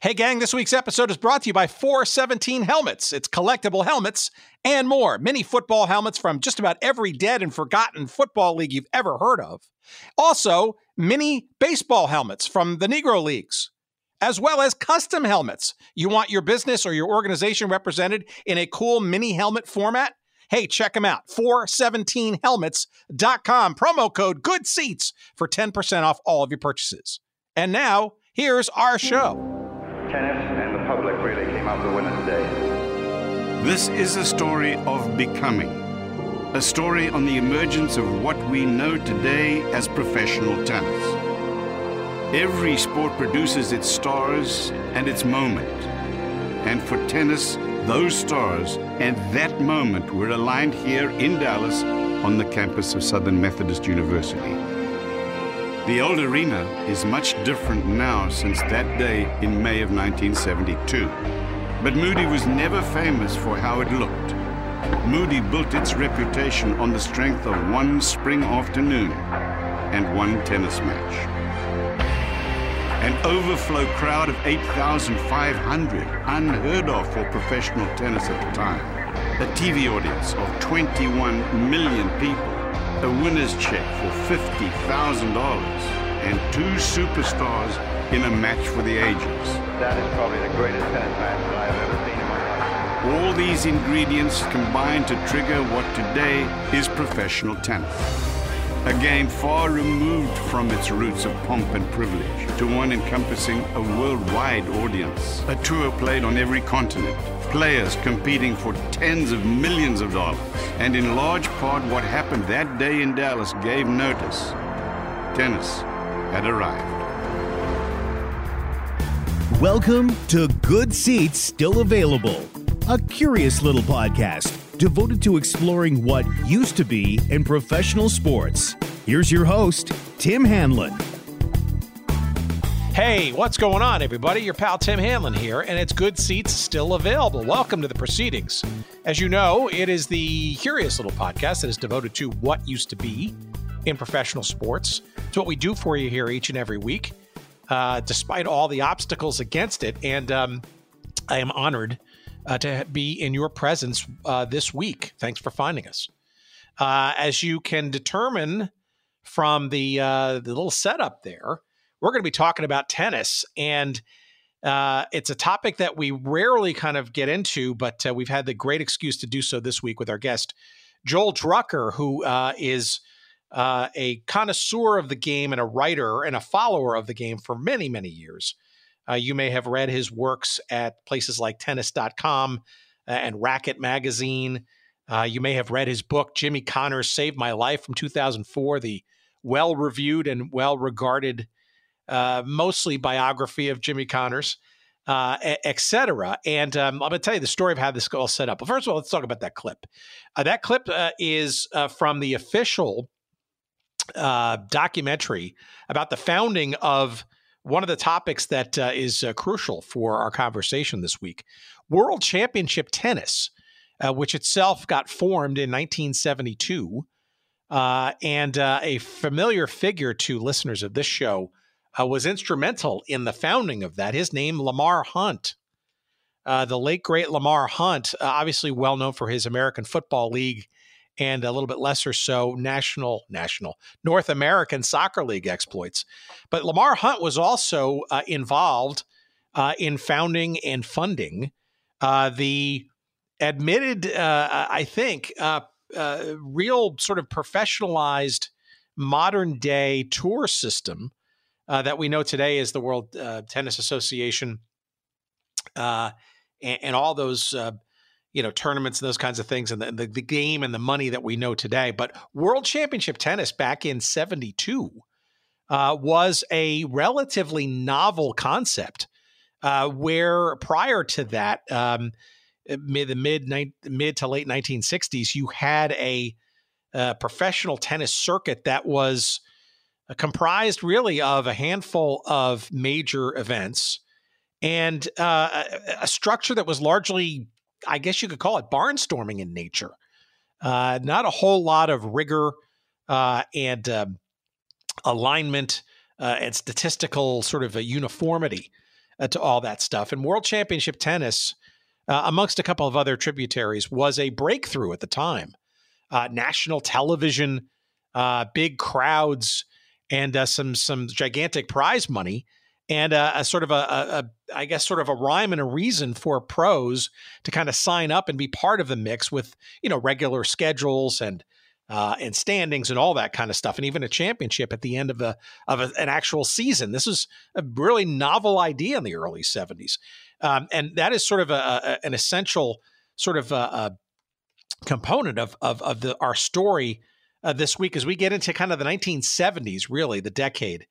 Hey, gang, this week's episode is brought to you by 417 Helmets. It's collectible helmets and more. Mini football helmets from just about every dead and forgotten football league you've ever heard of. Also, mini baseball helmets from the Negro Leagues, as well as custom helmets. You want your business or your organization represented in a cool mini helmet format? Hey, check them out. 417helmets.com. Promo code GOODSEATS for 10% off all of your purchases. And now, here's our show. Tennis and the public really came out the winner today. This is a story of becoming, a story on the emergence of what we know today as professional tennis. Every sport produces its stars and its moment. And for tennis, those stars and that moment were aligned here in Dallas on the campus of Southern Methodist University. The old arena is much different now since that day in May of 1972. But Moody was never famous for how it looked. Moody built its reputation on the strength of one spring afternoon and one tennis match. An overflow crowd of 8,500, unheard of for professional tennis at the time. A TV audience of 21 million people. A winner's check for $50,000 and two superstars in a match for the ages. That is probably the greatest tennis match that I have ever seen in my life. All these ingredients combined to trigger what today is professional tennis. A game far removed from its roots of pomp and privilege to one encompassing a worldwide audience. A tour played on every continent. Players competing for tens of millions of dollars. And in large part, what happened that day in Dallas gave notice. Tennis had arrived. Welcome to Good Seats Still Available, a curious little podcast devoted to exploring what used to be in professional sports. Here's your host, Tim Hanlon. Hey, what's going on, everybody? Your pal Tim Hanlon here, and it's Good Seats Still Available. Welcome to the proceedings. As you know, it is the curious little podcast that is devoted to what used to be in professional sports. It's what we do for you here each and every week, despite all the obstacles against it. And I am honored to be in your presence this week. Thanks for finding us. As you can determine from the little setup there, we're going to be talking about tennis, and it's a topic that we rarely kind of get into, but we've had the great excuse to do so this week with our guest, Joel Drucker, who is a connoisseur of the game and a writer and a follower of the game for many, many years. You may have read his works at places like Tennis.com and Racquet Magazine. You may have read his book, Jimmy Connors Saved My Life, from 2004, the well-reviewed and well-regarded mostly biography of Jimmy Connors, et cetera. And I'm going to tell you the story of how this all set up. But first of all, let's talk about that clip. That clip is from the official documentary about the founding of one of the topics that is crucial for our conversation this week, World Championship Tennis, which itself got formed in 1972. And a familiar figure to listeners of this show was instrumental in the founding of that. His name, Lamar Hunt. The late, great Lamar Hunt, obviously well known for his American Football League and a little bit lesser so national North American Soccer League exploits. But Lamar Hunt was also involved in founding and funding the admitted, real sort of professionalized modern day tour system that we know today as the World Tennis Association and all those, tournaments and those kinds of things, and the game and the money that we know today. But World Championship Tennis back in 72 was a relatively novel concept where prior to that, mid to late 1960s, you had a professional tennis circuit that was comprised really of a handful of major events and a structure that was largely, I guess you could call it, barnstorming in nature. Not a whole lot of rigor and alignment and statistical sort of a uniformity to all that stuff. And World Championship Tennis, amongst a couple of other tributaries, was a breakthrough at the time. National television, big crowds, and some gigantic prize money, and a sort of a rhyme and a reason for pros to kind of sign up and be part of the mix with, you know, regular schedules and standings and all that kind of stuff, and even a championship at the end of an actual season. This is a really novel idea in the early 70s, and that is sort of an essential sort of a component of our story. This week, as we get into kind of the 1970s, really the decade,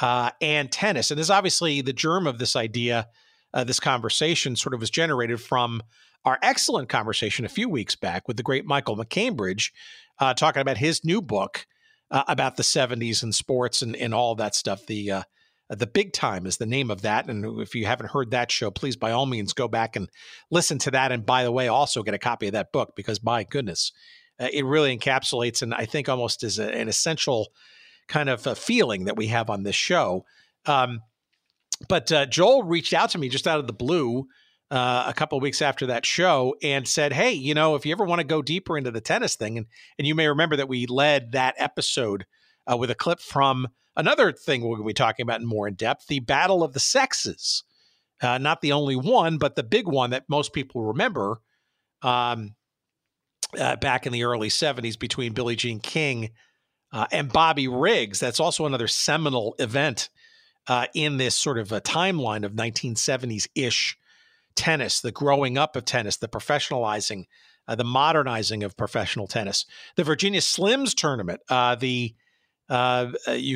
and tennis. And this is obviously the germ of this idea. This conversation sort of was generated from our excellent conversation a few weeks back with the great Michael McCambridge, talking about his new book about the 70s and sports and all that stuff. The Big Time is the name of that. And if you haven't heard that show, please, by all means, go back and listen to that. And by the way, also get a copy of that book, because my goodness, it really encapsulates, and I think almost is an essential kind of a feeling that we have on this show. But Joel reached out to me just out of the blue a couple of weeks after that show and said, hey, you know, if you ever want to go deeper into the tennis thing, and you may remember that we led that episode with a clip from another thing we're going to be talking about in more in depth, the Battle of the Sexes. Not the only one, but the big one that most people remember, back in the early 70s between Billie Jean King and Bobby Riggs. That's also another seminal event in this sort of a timeline of 1970s-ish tennis, the growing up of tennis, the professionalizing, the modernizing of professional tennis. The Virginia Slims tournament, you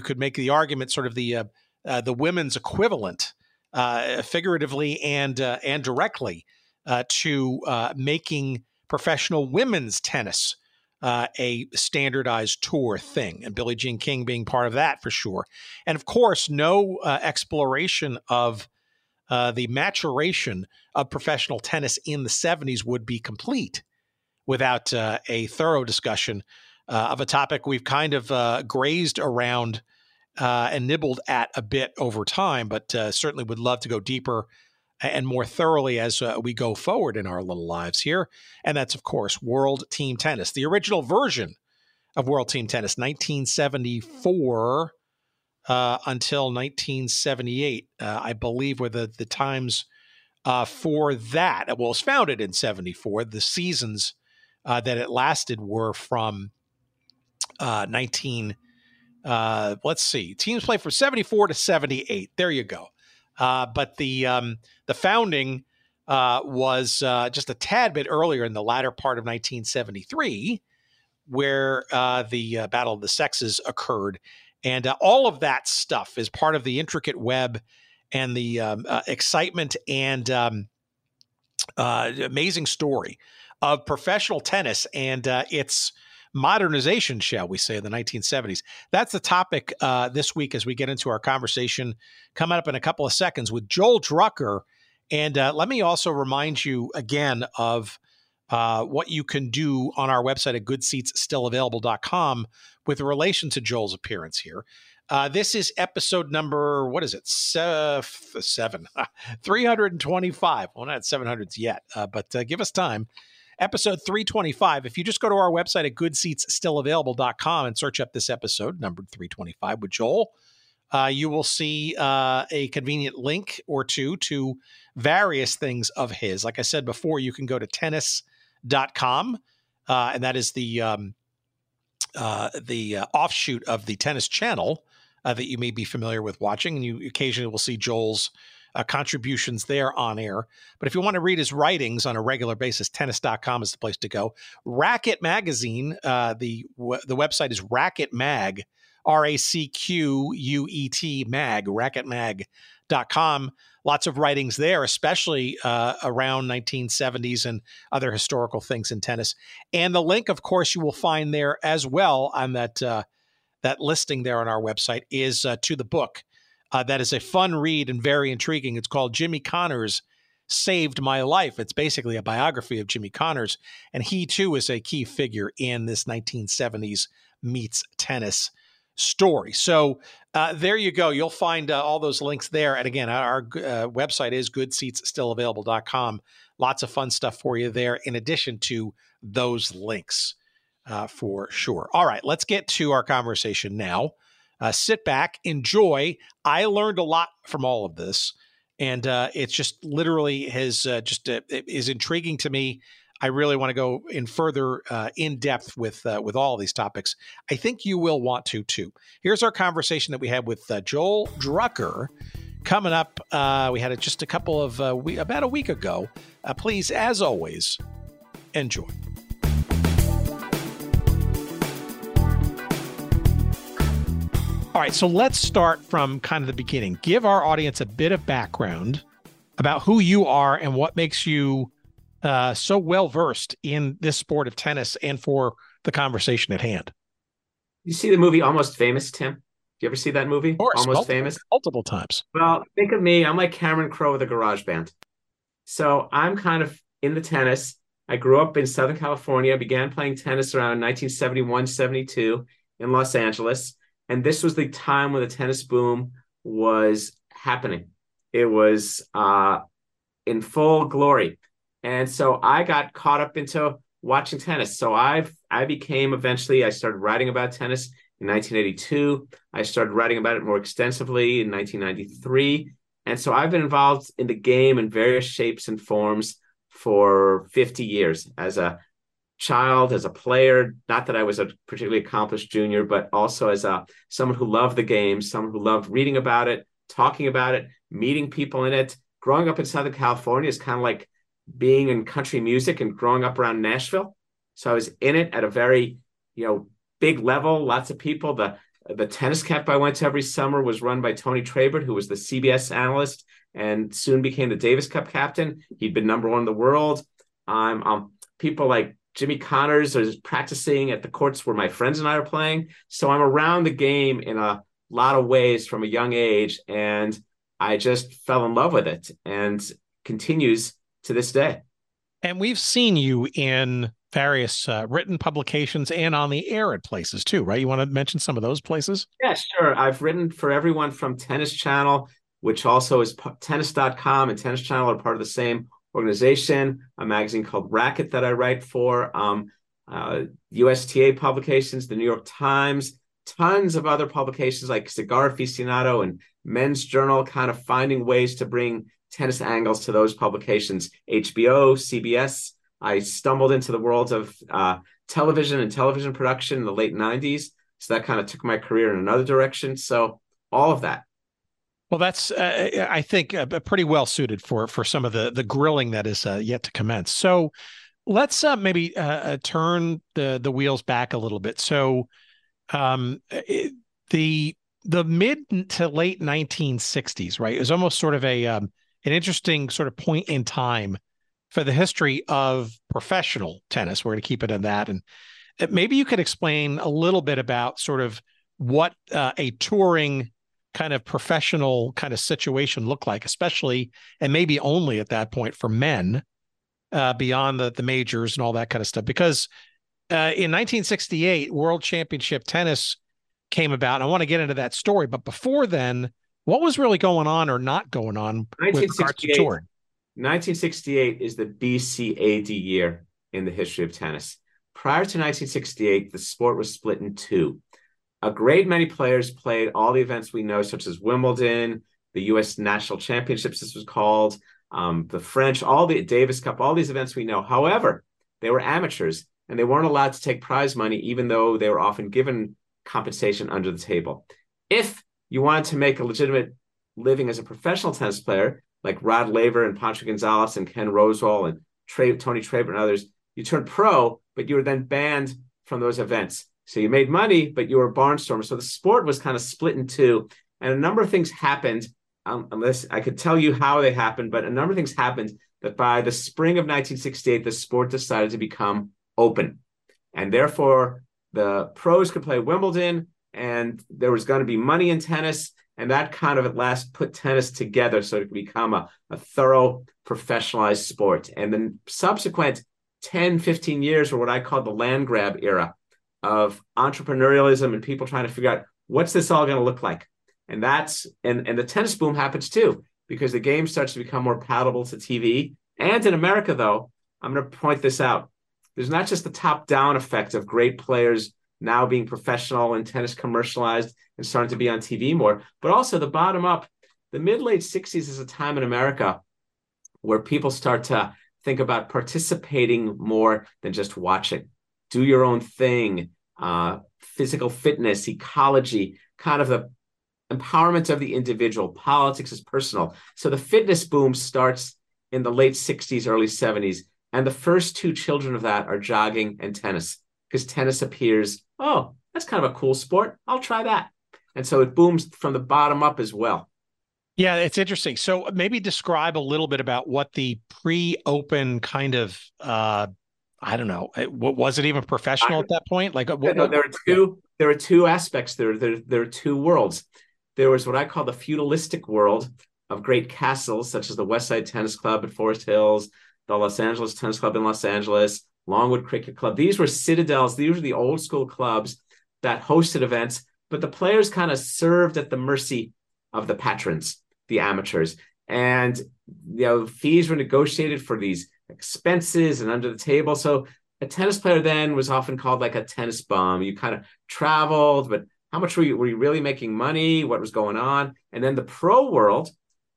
could make the argument sort of the women's equivalent, figuratively and directly, to making professional women's tennis a standardized tour thing, and Billie Jean King being part of that for sure. And of course, no exploration of the maturation of professional tennis in the 70s would be complete without a thorough discussion of a topic we've kind of grazed around and nibbled at a bit over time, but certainly would love to go deeper and more thoroughly as we go forward in our little lives here. And that's, of course, World Team Tennis, the original version of World Team Tennis, 1974 until 1978, I believe, were the times for that. Well, it was founded in 74. The seasons that it lasted were from teams played from 74 to 78. There you go. But the founding was just a tad bit earlier in the latter part of 1973, where the Battle of the Sexes occurred. And all of that stuff is part of the intricate web and the excitement and amazing story of professional tennis and its modernization, shall we say, in the 1970s. That's the topic this week as we get into our conversation coming up in a couple of seconds with Joel Drucker. And let me also remind you again of what you can do on our website at goodseatsstillavailable.com with relation to Joel's appearance here. This is episode number, 325. Well, not 700s yet, but give us time. Episode 325. If you just go to our website at goodseatsstillavailable.com and search up this episode, numbered 325 with Joel, you will see a convenient link or two to various things of his. Like I said before, you can go to Tennis.com, and that is the offshoot of the Tennis Channel that you may be familiar with watching, and you occasionally will see Joel's contributions there on air. But if you want to read his writings on a regular basis, tennis.com is the place to go. Racquet Magazine, the website is Racquet Mag, RACQUET Mag, racquetmag.com. Lots of writings there, especially around 1970s and other historical things in tennis. And the link, of course, you will find there as well on that listing there on our website is to the book. That is a fun read and very intriguing. It's called Jimmy Connors Saved My Life. It's basically a biography of Jimmy Connors, and he, too, is a key figure in this 1970s meets tennis story. So there you go. You'll find all those links there. And again, our website is goodseatsstillavailable.com. Lots of fun stuff for you there in addition to those links for sure. All right, let's get to our conversation now. Sit back, enjoy. I learned a lot from all of this. And it's just literally has it is intriguing to me. I really want to go in further in depth with all these topics. I think you will want to, too. Here's our conversation that we had with Joel Drucker coming up. We had it just a couple of about a week ago. Please, as always, enjoy. All right, so let's start from kind of the beginning. Give our audience a bit of background about who you are and what makes you so well-versed in this sport of tennis and for the conversation at hand. You see the movie Almost Famous, Tim? You ever see that movie? Of course, Almost Famous? Multiple times. Well, think of me. I'm like Cameron Crowe with a garage band. So I'm kind of in the tennis. I grew up in Southern California, began playing tennis around 1971, 72 in Los Angeles. And this was the time when the tennis boom was happening. It was in full glory. And so I got caught up into watching tennis. So I started writing about tennis in 1982. I started writing about it more extensively in 1993. And so I've been involved in the game in various shapes and forms for 50 years as a child, as a player, not that I was a particularly accomplished junior, but also as someone who loved the game, someone who loved reading about it, talking about it, meeting people in it. Growing up in Southern California is kind of like being in country music and growing up around Nashville. So I was in it at a very, big level, lots of people. The tennis camp I went to every summer was run by Tony Trabert, who was the CBS analyst and soon became the Davis Cup captain. He'd been #1 in the world. People like Jimmy Connors is practicing at the courts where my friends and I are playing. So I'm around the game in a lot of ways from a young age, and I just fell in love with it and continues to this day. And we've seen you in various written publications and on the air at places too, right? You want to mention some of those places? Yeah, sure. I've written for everyone from Tennis Channel, which also is Tennis.com and Tennis Channel are part of the same organization, a magazine called Racquet that I write for, USTA publications, the New York Times, tons of other publications like Cigar Aficionado and Men's Journal, kind of finding ways to bring tennis angles to those publications, HBO, CBS. I stumbled into the world of television and television production in the late 90s. So that kind of took my career in another direction. So all of that. Well, that's, I think, pretty well suited for some of the grilling that is yet to commence. So let's maybe turn the wheels back a little bit. So the mid to late 1960s, right, is almost sort of an interesting sort of point in time for the history of professional tennis. We're going to keep it in that. And maybe you could explain a little bit about sort of what a touring kind of professional kind of situation look like, especially, and maybe only at that point for men beyond the majors and all that kind of stuff. Because in 1968, World Championship Tennis came about. And I want to get into that story. But before then, what was really going on or not going on with regards to touring? 1968 is the BCAD year in the history of tennis. Prior to 1968, the sport was split in two. A great many players played all the events we know, such as Wimbledon, the U.S. National Championships, this was called, the French, all the Davis Cup, all these events we know. However, they were amateurs, and they weren't allowed to take prize money, even though they were often given compensation under the table. If you wanted to make a legitimate living as a professional tennis player, like Rod Laver and Pancho Gonzalez and Ken Rosewall and Tony Trabert and others, you turned pro, but you were then banned from those events. So you made money, but you were a barnstormer. So the sport was kind of split in two. And a number of things happened, unless I could tell you how they happened, but a number of things happened that by the spring of 1968, the sport decided to become open. And therefore, the pros could play Wimbledon, and there was going to be money in tennis. And that kind of at last put tennis together so it could become a thorough professionalized sport. And then subsequent 10, 15 years were what I call the land grab era of entrepreneurialism and people trying to figure out what's this all going to look like? And that's, and the tennis boom happens too, because the game starts to become more palatable to TV. And in America, though, I'm going to point this out. There's not just the top-down effect of great players now being professional and tennis commercialized and starting to be on TV more, but also the bottom-up. The mid-late 60s is a time in America where people start to think about participating more than just watching. Do your own thing, physical fitness, ecology, kind of the empowerment of the individual. Politics is personal. So the fitness boom starts in the late 60s, early 70s. And the first two children of that are jogging and tennis, because tennis appears, oh, that's kind of a cool sport. I'll try that. And so it booms from the bottom up as well. Yeah, it's interesting. So maybe describe a little bit about what the pre-open kind of, I don't know, what was it even professional at that point? Like, there are two aspects. There are two worlds. There was what I call the feudalistic world of great castles, such as the Westside Tennis Club at Forest Hills, the Los Angeles Tennis Club in Los Angeles, Longwood Cricket Club. These were citadels. These were the old school clubs that hosted events, but the players kind of served at the mercy of the patrons, the amateurs. And fees were negotiated for these expenses and under the table. So a tennis player then was often called like a tennis bum. You kind of traveled, but how much were you really making money? What was going on? And then the pro world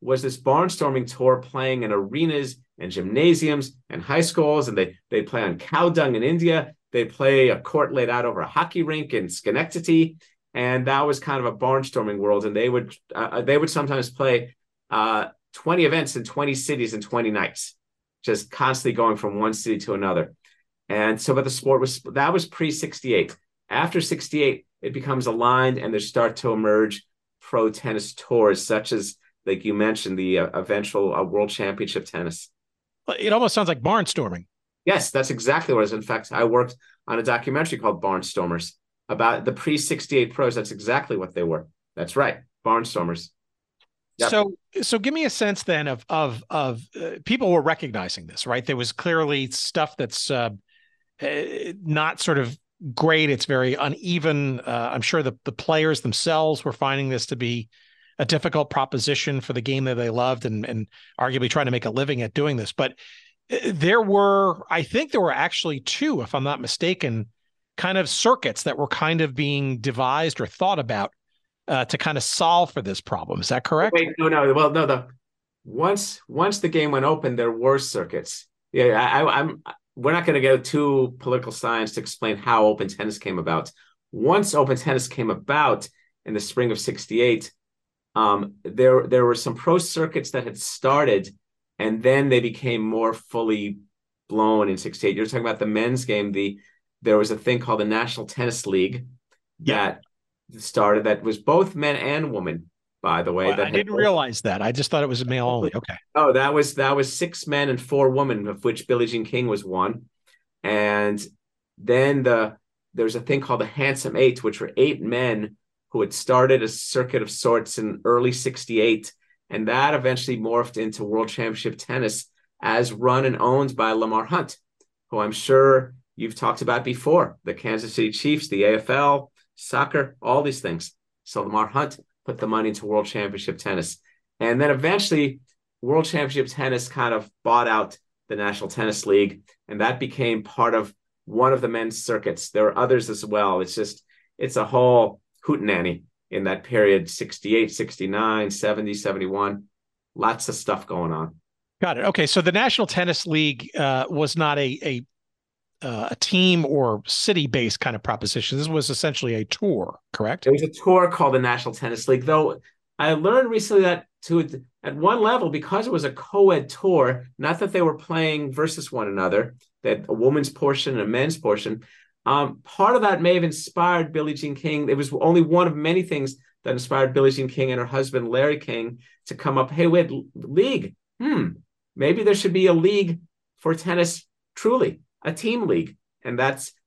was this barnstorming tour, playing in arenas and gymnasiums and high schools. And they play on cow dung in India. They play a court laid out over a hockey rink in Schenectady. And that was kind of a barnstorming world. And they would sometimes play 20 events in 20 cities in 20 nights, just constantly going from one city to another. And so, but the sport was pre-68. After 68, it becomes aligned and there start to emerge pro tennis tours, such as, like you mentioned, the eventual World Championship Tennis. It almost sounds like barnstorming. Yes, that's exactly what it is. In fact, I worked on a documentary called Barnstormers about the pre-68 pros. That's exactly what they were. That's right. Barnstormers. Yep. So give me a sense then of people were recognizing this, right? There was clearly stuff that's not sort of great. It's very uneven. I'm sure the players themselves were finding this to be a difficult proposition for the game that they loved and arguably trying to make a living at doing this. But I think there were actually two, if I'm not mistaken, kind of circuits that were kind of being devised or thought about to kind of solve for this problem. Is that correct? Wait, no. Well, no. Once the game went open, there were circuits. Yeah, we're not going to go too political science to explain how open tennis came about. Once open tennis came about in the spring of '68, there were some pro circuits that had started, and then they became more fully blown in '68. You're talking about the men's game. There was a thing called the National Tennis League that started, that was both men and women, by the way. Well, I didn't realize that. I just thought it was male only. Okay. Oh, that was 6 men and 4 women, of which Billie Jean King was one. And then there's a thing called the Handsome Eight, which were 8 men who had started a circuit of sorts in early 68. And that eventually morphed into World Championship Tennis, as run and owned by Lamar Hunt, who I'm sure you've talked about before, the Kansas City Chiefs, the AFL, soccer, all these things. So Lamar Hunt put the money into World Championship Tennis. And then eventually World Championship Tennis kind of bought out the National Tennis League, and that became part of one of the men's circuits. There are others as well. It's a whole hootenanny in that period, 68, 69, 70, 71, lots of stuff going on. Got it. Okay. So the National Tennis League was not a team or city-based kind of proposition. This was essentially a tour, correct? It was a tour called the National Tennis League, though I learned recently that at one level, because it was a co-ed tour, not that they were playing versus one another, that a woman's portion and a men's portion, part of that may have inspired Billie Jean King. It was only one of many things that inspired Billie Jean King and her husband, Larry King, to come up, hey, we had league. Maybe there should be a league for tennis truly. A team league. And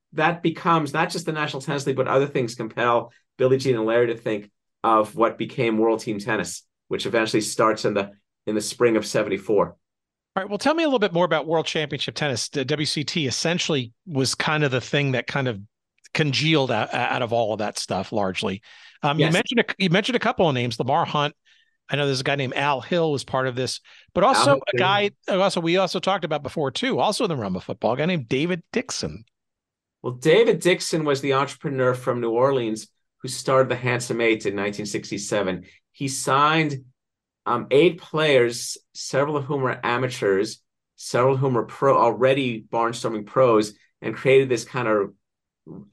that becomes not just the National Tennis League, but other things compel Billie Jean and Larry to think of what became World Team Tennis, which eventually starts in the spring of '74. All right. Well, tell me a little bit more about World Championship Tennis. The WCT essentially was kind of the thing that kind of congealed out of all of that stuff largely. Yes. You mentioned a couple of names, Lamar Hunt. I know there's a guy named Al Hill was part of this, but also a guy we also talked about before too, also in the realm of football, a guy named David Dixon. Well, David Dixon was the entrepreneur from New Orleans who started the Handsome Eight in 1967. He signed 8 players, several of whom were amateurs, several of whom were already barnstorming pros, and created this kind of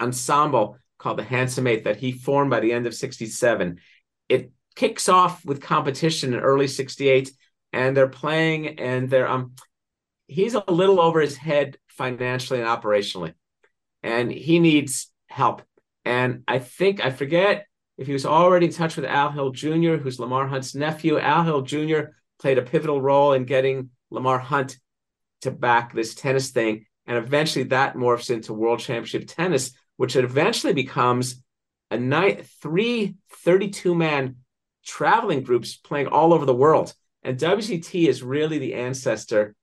ensemble called the Handsome Eight that he formed by the end of 67. It kicks off with competition in early 68, and they're playing, and they're he's a little over his head financially and operationally, and he needs help. And I forget if he was already in touch with Al Hill Jr., who's Lamar Hunt's nephew. Al Hill Jr. played a pivotal role in getting Lamar Hunt to back this tennis thing, and eventually that morphs into World Championship Tennis, which eventually becomes a night 32-man traveling groups playing all over the world. And WCT is really the ancestor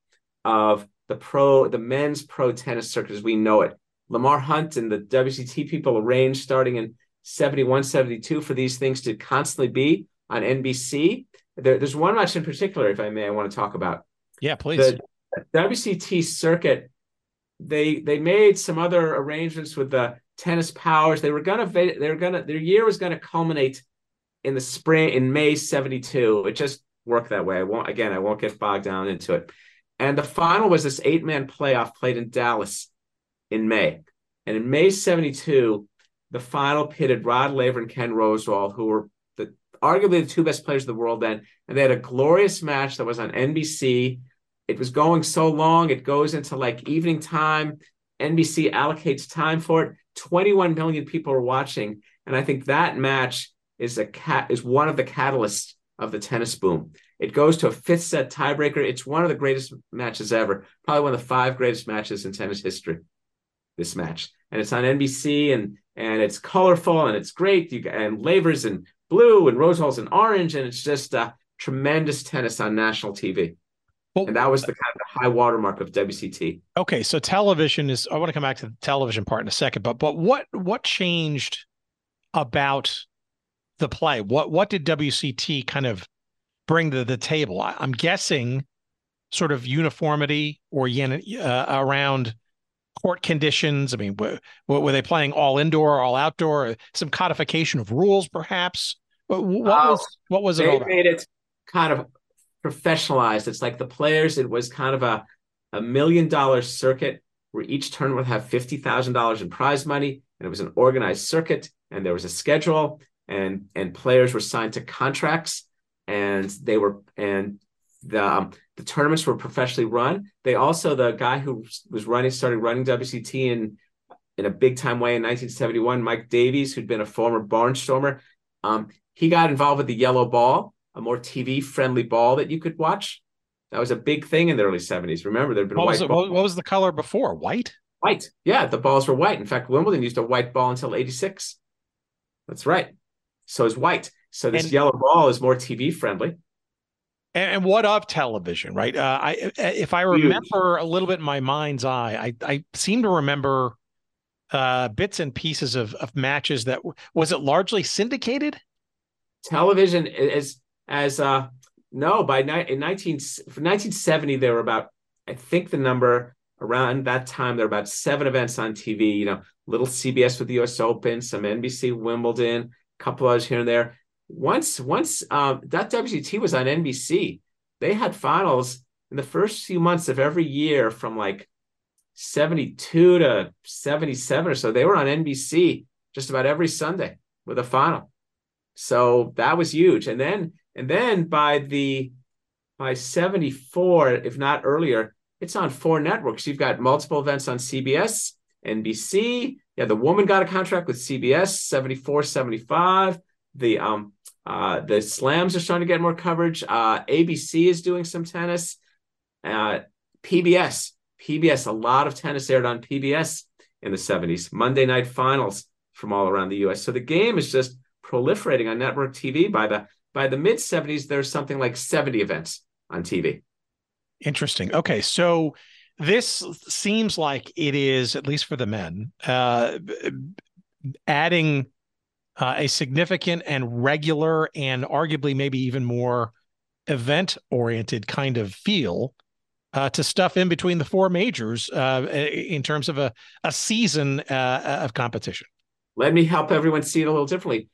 of the men's pro tennis circuit as we know it. Lamar Hunt and the WCT people arranged starting in 71, 72 for these things to constantly be on NBC. There's one match in particular, if I may, I want to talk about. Yeah, please. The WCT circuit, they made some other arrangements with the tennis powers. Their year was going to culminate in the spring, in May 72. It just worked that way. I won't get bogged down into it. And the final was this 8-man playoff played in Dallas in May. And in May 72, the final pitted Rod Laver and Ken Rosewall, who were arguably the 2 best players of the world then. And they had a glorious match that was on NBC. It was going so long. It goes into like evening time. NBC allocates time for it. 21 million people are watching. And I think that match is one of the catalysts of the tennis boom. It goes to a 5th set tiebreaker. It's one of the greatest matches ever. Probably one of the 5 greatest matches in tennis history, this match. And it's on NBC, and it's colorful, and it's great. And Laver's in blue, and Rosewall's in orange, and it's just tremendous tennis on national TV. Well, and that was the kind of the high watermark of WCT. Okay, so television I want to come back to the television part in a second, but what changed about the play? What did WCT kind of bring to the table? I'm guessing sort of uniformity or around court conditions. I mean, were they playing all indoor, all outdoor? Some codification of rules, perhaps. What was it? They made it kind of professionalized. It's like the players. It was kind of a $1 million circuit where each tournament would have $50,000 in prize money, and it was an organized circuit, and there was a schedule. And players were signed to contracts, and the tournaments were professionally run. They also, the guy who was started running WCT in a big time way in 1971, Mike Davies, who'd been a former barnstormer, he got involved with the yellow ball, a more TV friendly ball that you could watch. That was a big thing in the early 70s. Remember, there'd been white ball. What was the color before? White? White. Yeah, the balls were white. In fact, Wimbledon used a white ball until 86. That's right. So it's white. So this yellow ball is more TV friendly. And what of television, right? If I remember a little bit in my mind's eye, I seem to remember bits and pieces of matches that was it largely syndicated? Television from 1970 there were about, I think the number around that time there were about 7 events on TV. You know, little CBS with the U.S. Open, some NBC Wimbledon, couple hours here and there. Once that WCT was on NBC, they had finals in the first few months of every year from like 72 to 77 or so. They were on NBC just about every Sunday with a final. So that was huge. And then by 74, if not earlier, it's on 4 networks. You've got multiple events on CBS, NBC. Yeah, the woman got a contract with CBS, 74, 75. The Slams are starting to get more coverage. ABC is doing some tennis. PBS, a lot of tennis aired on PBS in the 70s. Monday Night Finals from all around the U.S. So the game is just proliferating on network TV. By the mid-70s, there's something like 70 events on TV. Interesting. Okay, so this seems like it is, at least for the men, adding a significant and regular and arguably maybe even more event-oriented kind of feel to stuff in between the four majors in terms of a season of competition. Let me help everyone see it a little differently.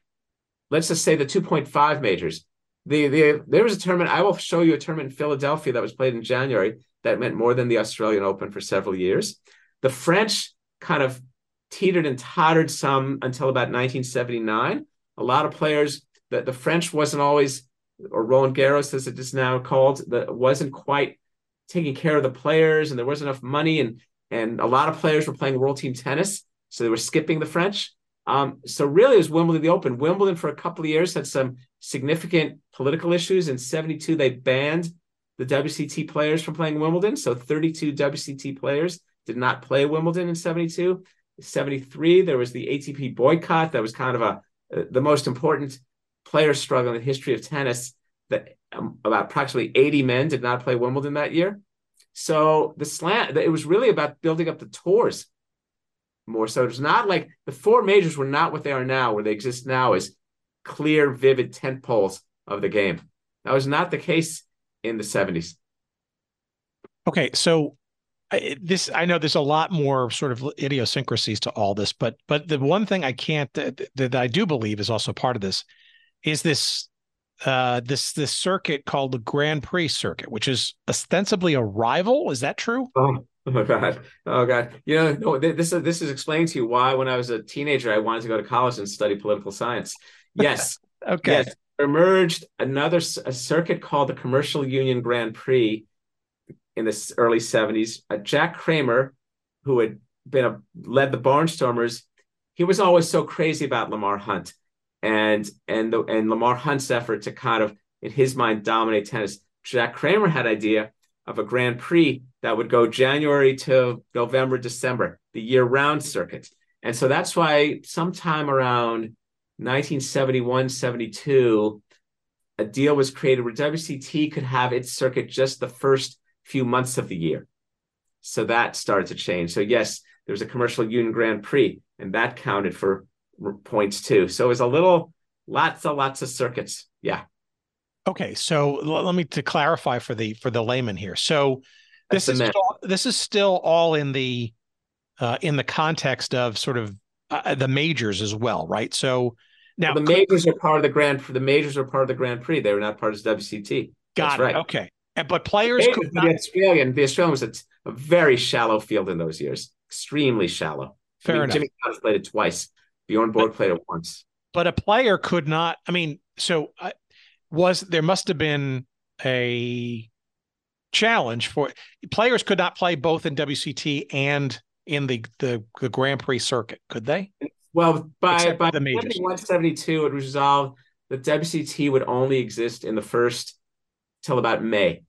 Let's just say the 2.5 majors. There was a tournament, I will show you a tournament in Philadelphia that was played in January that meant more than the Australian Open for several years. The French kind of teetered and tottered some until about 1979. A lot of players, the French wasn't always, or Roland Garros as it is now called, wasn't quite taking care of the players, and there wasn't enough money, and a lot of players were playing World Team Tennis, so they were skipping the French. So really it was Wimbledon the Open. Wimbledon for a couple of years had some significant political issues. In 72, they banned the WCT players from playing Wimbledon. So 32 WCT players did not play Wimbledon in 72. 73, there was the ATP boycott. That was kind of the most important player struggle in the history of tennis. That about approximately 80 men did not play Wimbledon that year. So it was really about building up the tours more. So it's not like the four majors were not what they are now, where they exist now as clear, vivid tent poles of the game. That was not the case in the 70s. Okay, so I know there's a lot more sort of idiosyncrasies to all this, but the one thing I can't that I do believe is also part of this is this circuit called the Grand Prix circuit, which is ostensibly a rival. Is that true? Oh my God. You know, no, this is explaining to you why when I was a teenager, I wanted to go to college and study political science. Yes. Okay. Yes. There emerged a circuit called the Commercial Union Grand Prix in the early 70s. Jack Kramer, who had led the Barnstormers, he was always so crazy about Lamar Hunt and Lamar Hunt's effort to kind of, in his mind, dominate tennis. Jack Kramer had an idea of a Grand Prix that would go January to November, December, the year-round circuit. And so that's why sometime around 1971, 72, a deal was created where WCT could have its circuit just the first few months of the year. So that started to change. So yes, there was a Commercial Union Grand Prix, and that counted for points too. So it was lots of circuits. Yeah. Okay. So let me to clarify for the layman here. So this is still all in the context of sort of the majors as well, right? So now the majors are part of the Grand. The majors are part of the Grand Prix. They were not part of the WCT. Got it. Right. Okay. But players could not. The Australian was a very shallow field in those years. Extremely shallow. Fair enough. Jimmy Connors played it twice. Bjorn Borg played it once. But a player could not. I mean, so there must have been a challenge for players could not play both in WCT and in the Grand Prix circuit, could they? Well, by 71-72, it was resolved that WCT would only exist in the first till about May.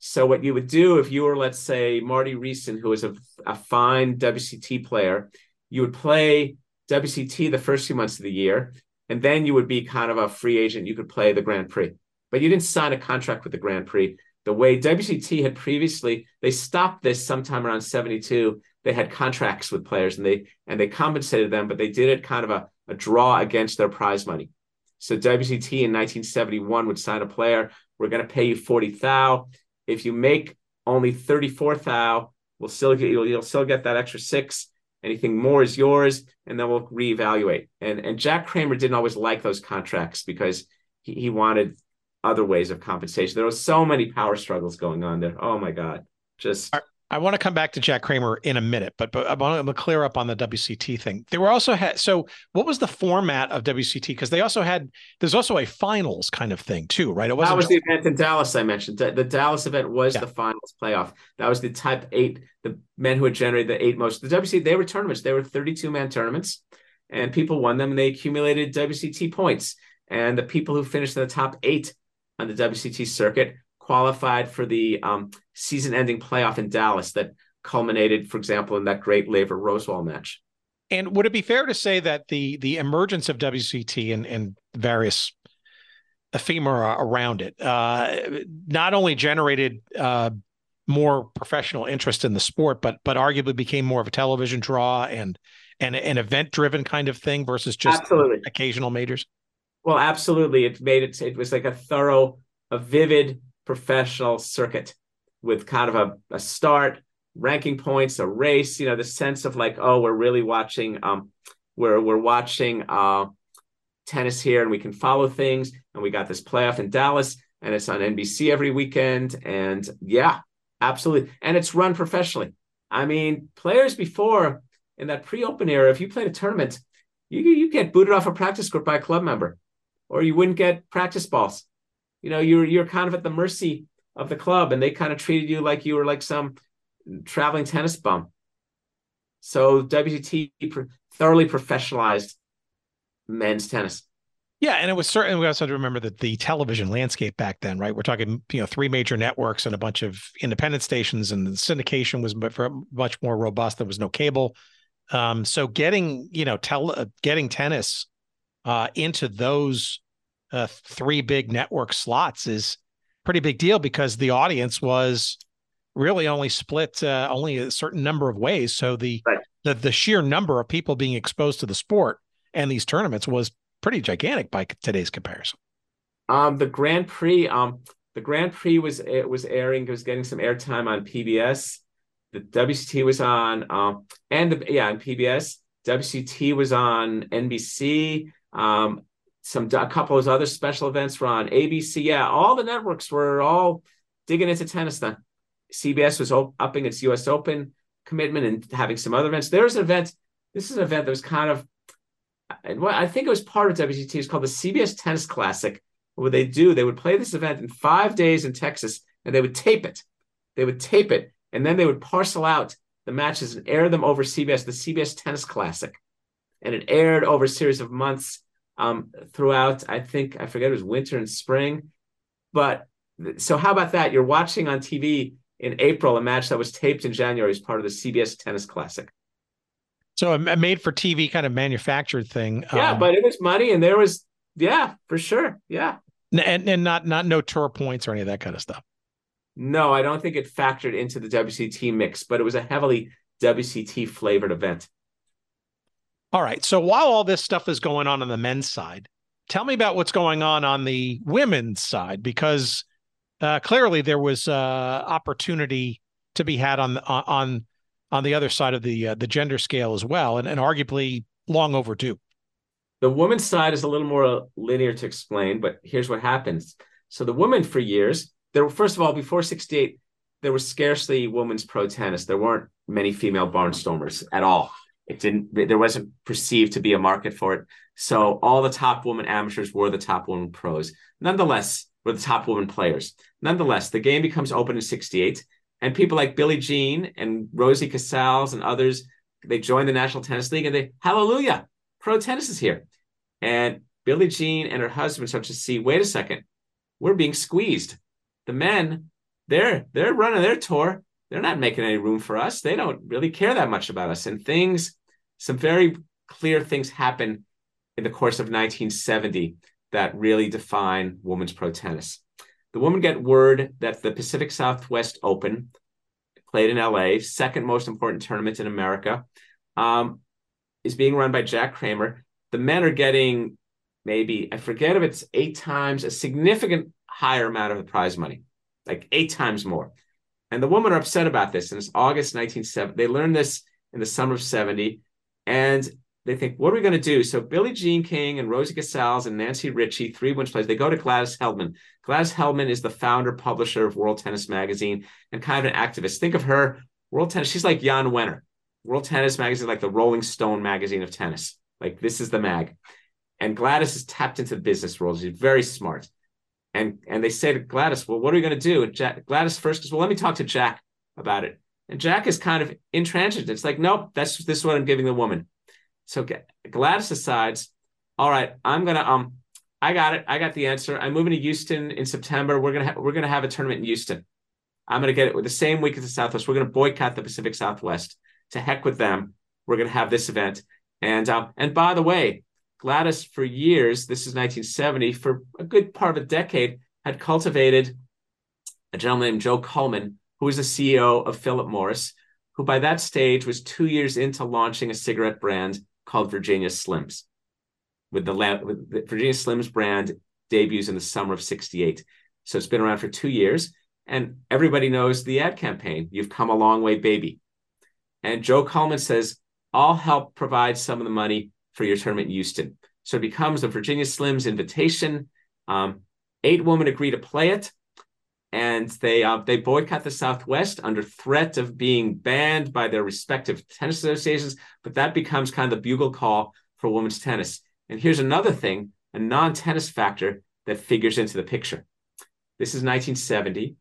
So what you would do if you were, let's say, Marty Reeson, who was a fine WCT player, you would play WCT the first few months of the year, and then you would be kind of a free agent. You could play the Grand Prix. But you didn't sign a contract with the Grand Prix. The way WCT had previously, they stopped this sometime around 72. They had contracts with players, and they compensated them, but they did it kind of a draw against their prize money. So WCT in 1971 would sign a player. We're going to pay you $40,000. If you make only $34,000, you'll still get that extra $6,000. Anything more is yours, and then we'll reevaluate. And Jack Kramer didn't always like those contracts because he wanted other ways of compensation. There were so many power struggles going on there. Oh my God. I want to come back to Jack Kramer in a minute, but I want to clear up on the WCT thing. They were also so what was the format of WCT? Because there's also a finals kind of thing too, right? That was the event in Dallas I mentioned. The Dallas event was the finals playoff. That was the type 8, the men who had generated the 8 most. The WCT, they were tournaments. They were 32-man tournaments, and people won them, and they accumulated WCT points. And the people who finished in the top 8 on the WCT circuit qualified for the season-ending playoff in Dallas that culminated, for example, in that great Laver Rosewall match. And would it be fair to say that the emergence of WCT and various ephemera around it not only generated more professional interest in the sport, but arguably became more of a television draw and and an event-driven kind of thing versus just occasional majors? Well, absolutely. It was like a vivid professional circuit with kind of a start, ranking points, a race, you know, the sense of like, oh, we're really watching, we're watching tennis here, and we can follow things. And we got this playoff in Dallas, and it's on NBC every weekend. And yeah, absolutely. And it's run professionally. I mean, players before in that pre-open era, if you played a tournament, you get booted off a practice court by a club member, or you wouldn't get practice balls. You know, you're kind of at the mercy of the club, and they kind of treated you like you were like some traveling tennis bum. So WT thoroughly professionalized men's tennis. Yeah, and it was certainly, we also have to remember that the television landscape back then, right? We're talking, you know, three major networks and a bunch of independent stations, and the syndication was much more robust. There was no cable. So getting, you know, getting tennis into those three big network slots is a pretty big deal, because the audience was really only split only a certain number of ways. So the sheer number of people being exposed to the sport and these tournaments was pretty gigantic by today's comparison. The Grand Prix was airing, it was getting some airtime on PBS. The WCT was on, on PBS. WCT was on NBC. A couple of other special events were on ABC. Yeah, all the networks were all digging into tennis then. CBS was upping its U.S. Open commitment and having some other events. There was an event. This is an event that was kind of, I think it was part of WCT. It's called the CBS Tennis Classic. What they would play this event in 5 days in Texas, and they would tape it. And then they would parcel out the matches and air them over CBS, the CBS Tennis Classic. And it aired over a series of months throughout, I forget, it was winter and spring. But so how about that? You're watching on TV in April a match that was taped in January as part of the CBS Tennis Classic. So a made-for-TV kind of manufactured thing. Yeah, but it was money, and there was, yeah, for sure, yeah. And no tour points or any of that kind of stuff. No, I don't think it factored into the WCT mix, but it was a heavily WCT flavored event. All right. So while all this stuff is going on the men's side, tell me about what's going on the women's side, because clearly there was opportunity to be had on the other side of the gender scale as well, and arguably long overdue. The women's side is a little more linear to explain, but here's what happens. So the women for years, there were, first of all, before 68, there was scarcely women's pro tennis. There weren't many female barnstormers at all. There wasn't perceived to be a market for it. So all the top women amateurs were the top women pros. Nonetheless, were the top women players. Nonetheless, the game becomes open in 68, and people like Billie Jean and Rosie Casals and others, they joined the National Tennis League, and they, hallelujah, pro tennis is here. And Billie Jean and her husband start to see, wait a second, we're being squeezed. The men, they're running their tour. They're not making any room for us. They don't really care that much about us. And some very clear things happen in the course of 1970 that really define women's pro tennis. The women get word that the Pacific Southwest Open, played in LA, second most important tournament in America, is being run by Jack Kramer. The men are getting maybe, I forget if it's 8 times, a significant higher amount of the prize money, like 8 times more. And the women are upset about this. And it's August 1970. They learned this in the summer of 70. And they think, what are we going to do? So Billie Jean King and Rosie Casals and Nancy Ritchie, 3 women's players, they go to Gladys Heldman. Gladys Heldman is the founder, publisher of World Tennis Magazine and kind of an activist. Think of her, World Tennis. She's like Jan Wenner. World Tennis Magazine, like the Rolling Stone magazine of tennis. Like, this is the mag. And Gladys is tapped into the business world. She's very smart. And they say to Gladys, well, what are we going to do? And Gladys first goes, well, let me talk to Jack about it. And Jack is kind of intransigent. It's like, nope, this is what I'm giving the woman. So Gladys decides, all right, I'm going to, I got it. I got the answer. I'm moving to Houston in September. We're going to have a tournament in Houston. I'm going to get it the same week as the Southwest. We're going to boycott the Pacific Southwest. To heck with them. We're going to have this event. And by the way, Gladys, for years, this is 1970, for a good part of a decade, had cultivated a gentleman named Joe Cullman, who was the CEO of Philip Morris, who by that stage was 2 years into launching a cigarette brand called Virginia Slims, with the Virginia Slims brand debuts in the summer of '68. So it's been around for 2 years, and everybody knows the ad campaign, "You've come a long way, baby." And Joe Coleman says, "I'll help provide some of the money for your tournament in Houston." So it becomes the Virginia Slims Invitation. 8 women agree to play it, and they boycott the Southwest under threat of being banned by their respective tennis associations. But that becomes kind of the bugle call for women's tennis. And here's another thing, a non-tennis factor that figures into the picture. This is 1970.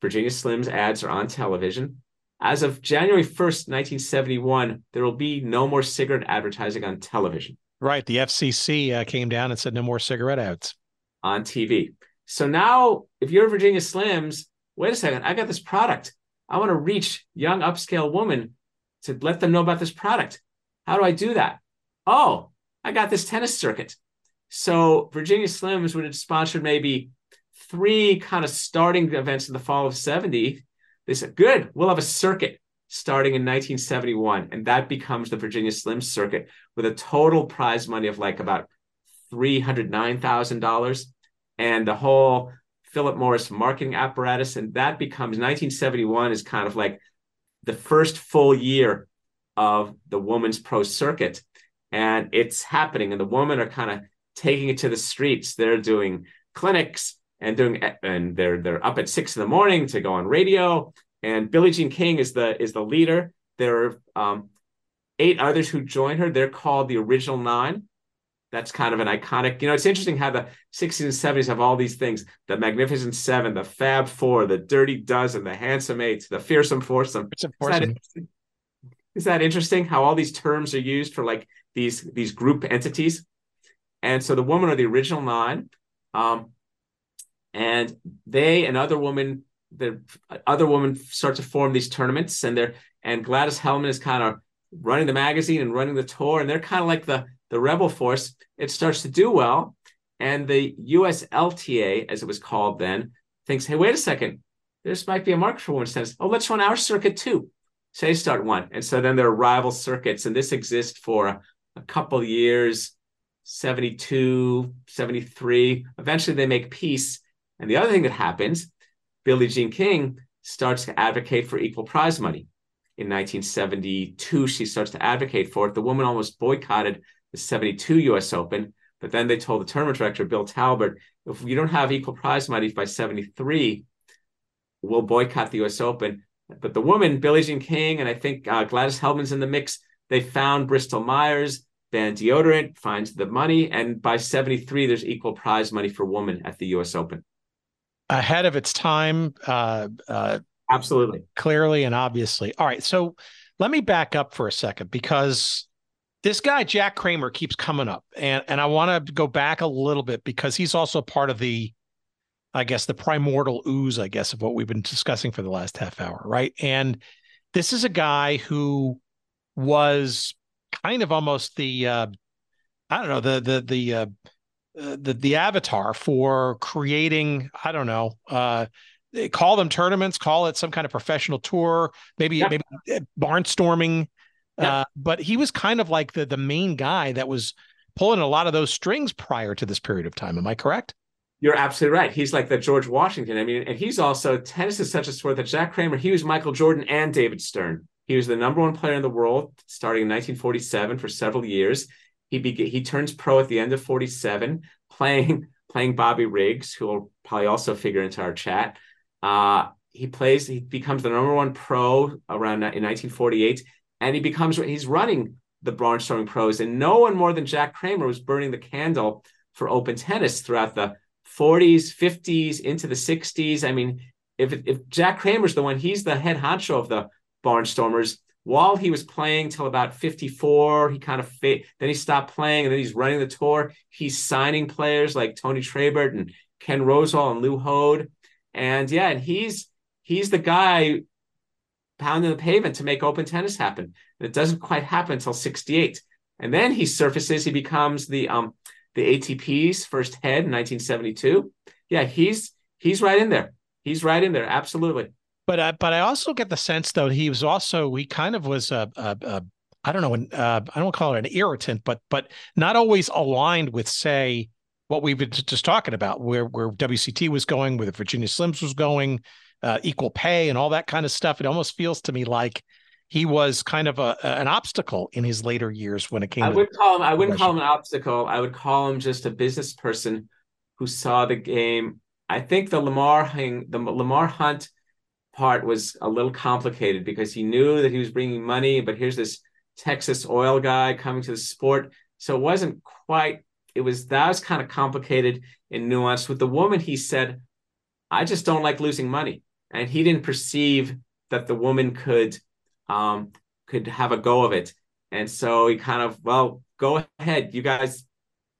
Virginia Slims ads are on television. As of January 1st, 1971, there will be no more cigarette advertising on television. Right. The FCC came down and said no more cigarette ads on TV. So now if you're Virginia Slims, wait a second, I got this product. I want to reach young upscale women to let them know about this product. How do I do that? Oh, I got this tennis circuit. So Virginia Slims would have sponsored maybe 3 kind of starting events in the fall of '70. They said, good, we'll have a circuit starting in 1971. And that becomes the Virginia Slims circuit with a total prize money of like about $309,000 and the whole Philip Morris marketing apparatus. And that becomes 1971 is kind of like the first full year of the women's pro circuit. And it's happening. And the women are kind of taking it to the streets. They're doing clinics and they're up at 6 a.m. to go on radio. And Billie Jean King is the leader. There are 8 others who join her. They're called the Original Nine. That's kind of an iconic, you know, it's interesting how the 60s and 70s have all these things, the Magnificent Seven, the Fab Four, the Dirty Dozen, the Handsome Eight, the Fearsome Foursome. Is that interesting how all these terms are used for like these group entities? And so the women are the Original Nine. And they and other women start to form these tournaments, and Gladys Heldman is kind of running the magazine and running the tour, and they're kind of like the rebel force. It starts to do well, and the USLTA, as it was called then, thinks, hey, wait a second, this might be a market for women's tennis. Oh, let's run our circuit too. So they start one, and so then there are rival circuits, and this exists for a couple years, 72, 73. Eventually, they make peace. And the other thing that happens, Billie Jean King starts to advocate for equal prize money. In 1972, she starts to advocate for it. The woman almost boycotted the 72 U.S. Open, but then they told the tournament director, Bill Talbert, if you don't have equal prize money by 73, we'll boycott the U.S. Open. But the woman, Billie Jean King, and I think Gladys Heldman's in the mix, they found Bristol-Myers Van Deodorant, finds the money, and by 73, there's equal prize money for women at the U.S. Open. Ahead of its time. Absolutely. Clearly and obviously. All right. So let me back up for a second, because this guy, Jack Kramer, keeps coming up. And I want to go back a little bit, because he's also part of the, I guess, the primordial ooze, I guess, of what we've been discussing for the last half hour. Right. And this is a guy who was kind of almost the avatar for creating, call them tournaments, call it some kind of professional tour, maybe barnstorming. Yeah. But he was kind of like the main guy that was pulling a lot of those strings prior to this period of time. Am I correct? You're absolutely right. He's like the George Washington. I mean, and he's also, tennis is such a sport that Jack Kramer, he was Michael Jordan and David Stern. He was the #1 player in the world starting in 1947 for several years. He turns pro at the end of 47, playing Bobby Riggs, who will probably also figure into our chat. He becomes the #1 pro around in 1948, and he's running the Barnstorming Pros, and no one more than Jack Kramer was burning the candle for open tennis throughout the 40s, 50s, into the 60s. I mean, if Jack Kramer's the one, he's the head honcho of the Barnstormers. While he was playing till about 54, he kind of then he stopped playing, and then he's running the tour. He's signing players like Tony Trabert and Ken Rosewall and Lou Hode, and he's the guy pounding the pavement to make open tennis happen. And it doesn't quite happen until 68, and then he surfaces. He becomes the ATP's first head in 1972. Yeah, he's right in there. Absolutely. But I also get the sense, though, he was also, he kind of was a I don't know, I don't call it an irritant, but not always aligned with, say, what we were just talking about, where WCT was going, where the Virginia Slims was going, equal pay and all that kind of stuff. It almost feels to me like he was kind of an obstacle in his later years when it came. I wouldn't call him an obstacle. I would call him just a business person who saw the game. I think the Lamar Hunt part was a little complicated because he knew that he was bringing money, but here's this Texas oil guy coming to the sport. So it wasn't quite, that was kind of complicated and nuanced. With the woman, he said, I just don't like losing money. And he didn't perceive that the woman could have a go of it. And so he kind of, well, go ahead, you guys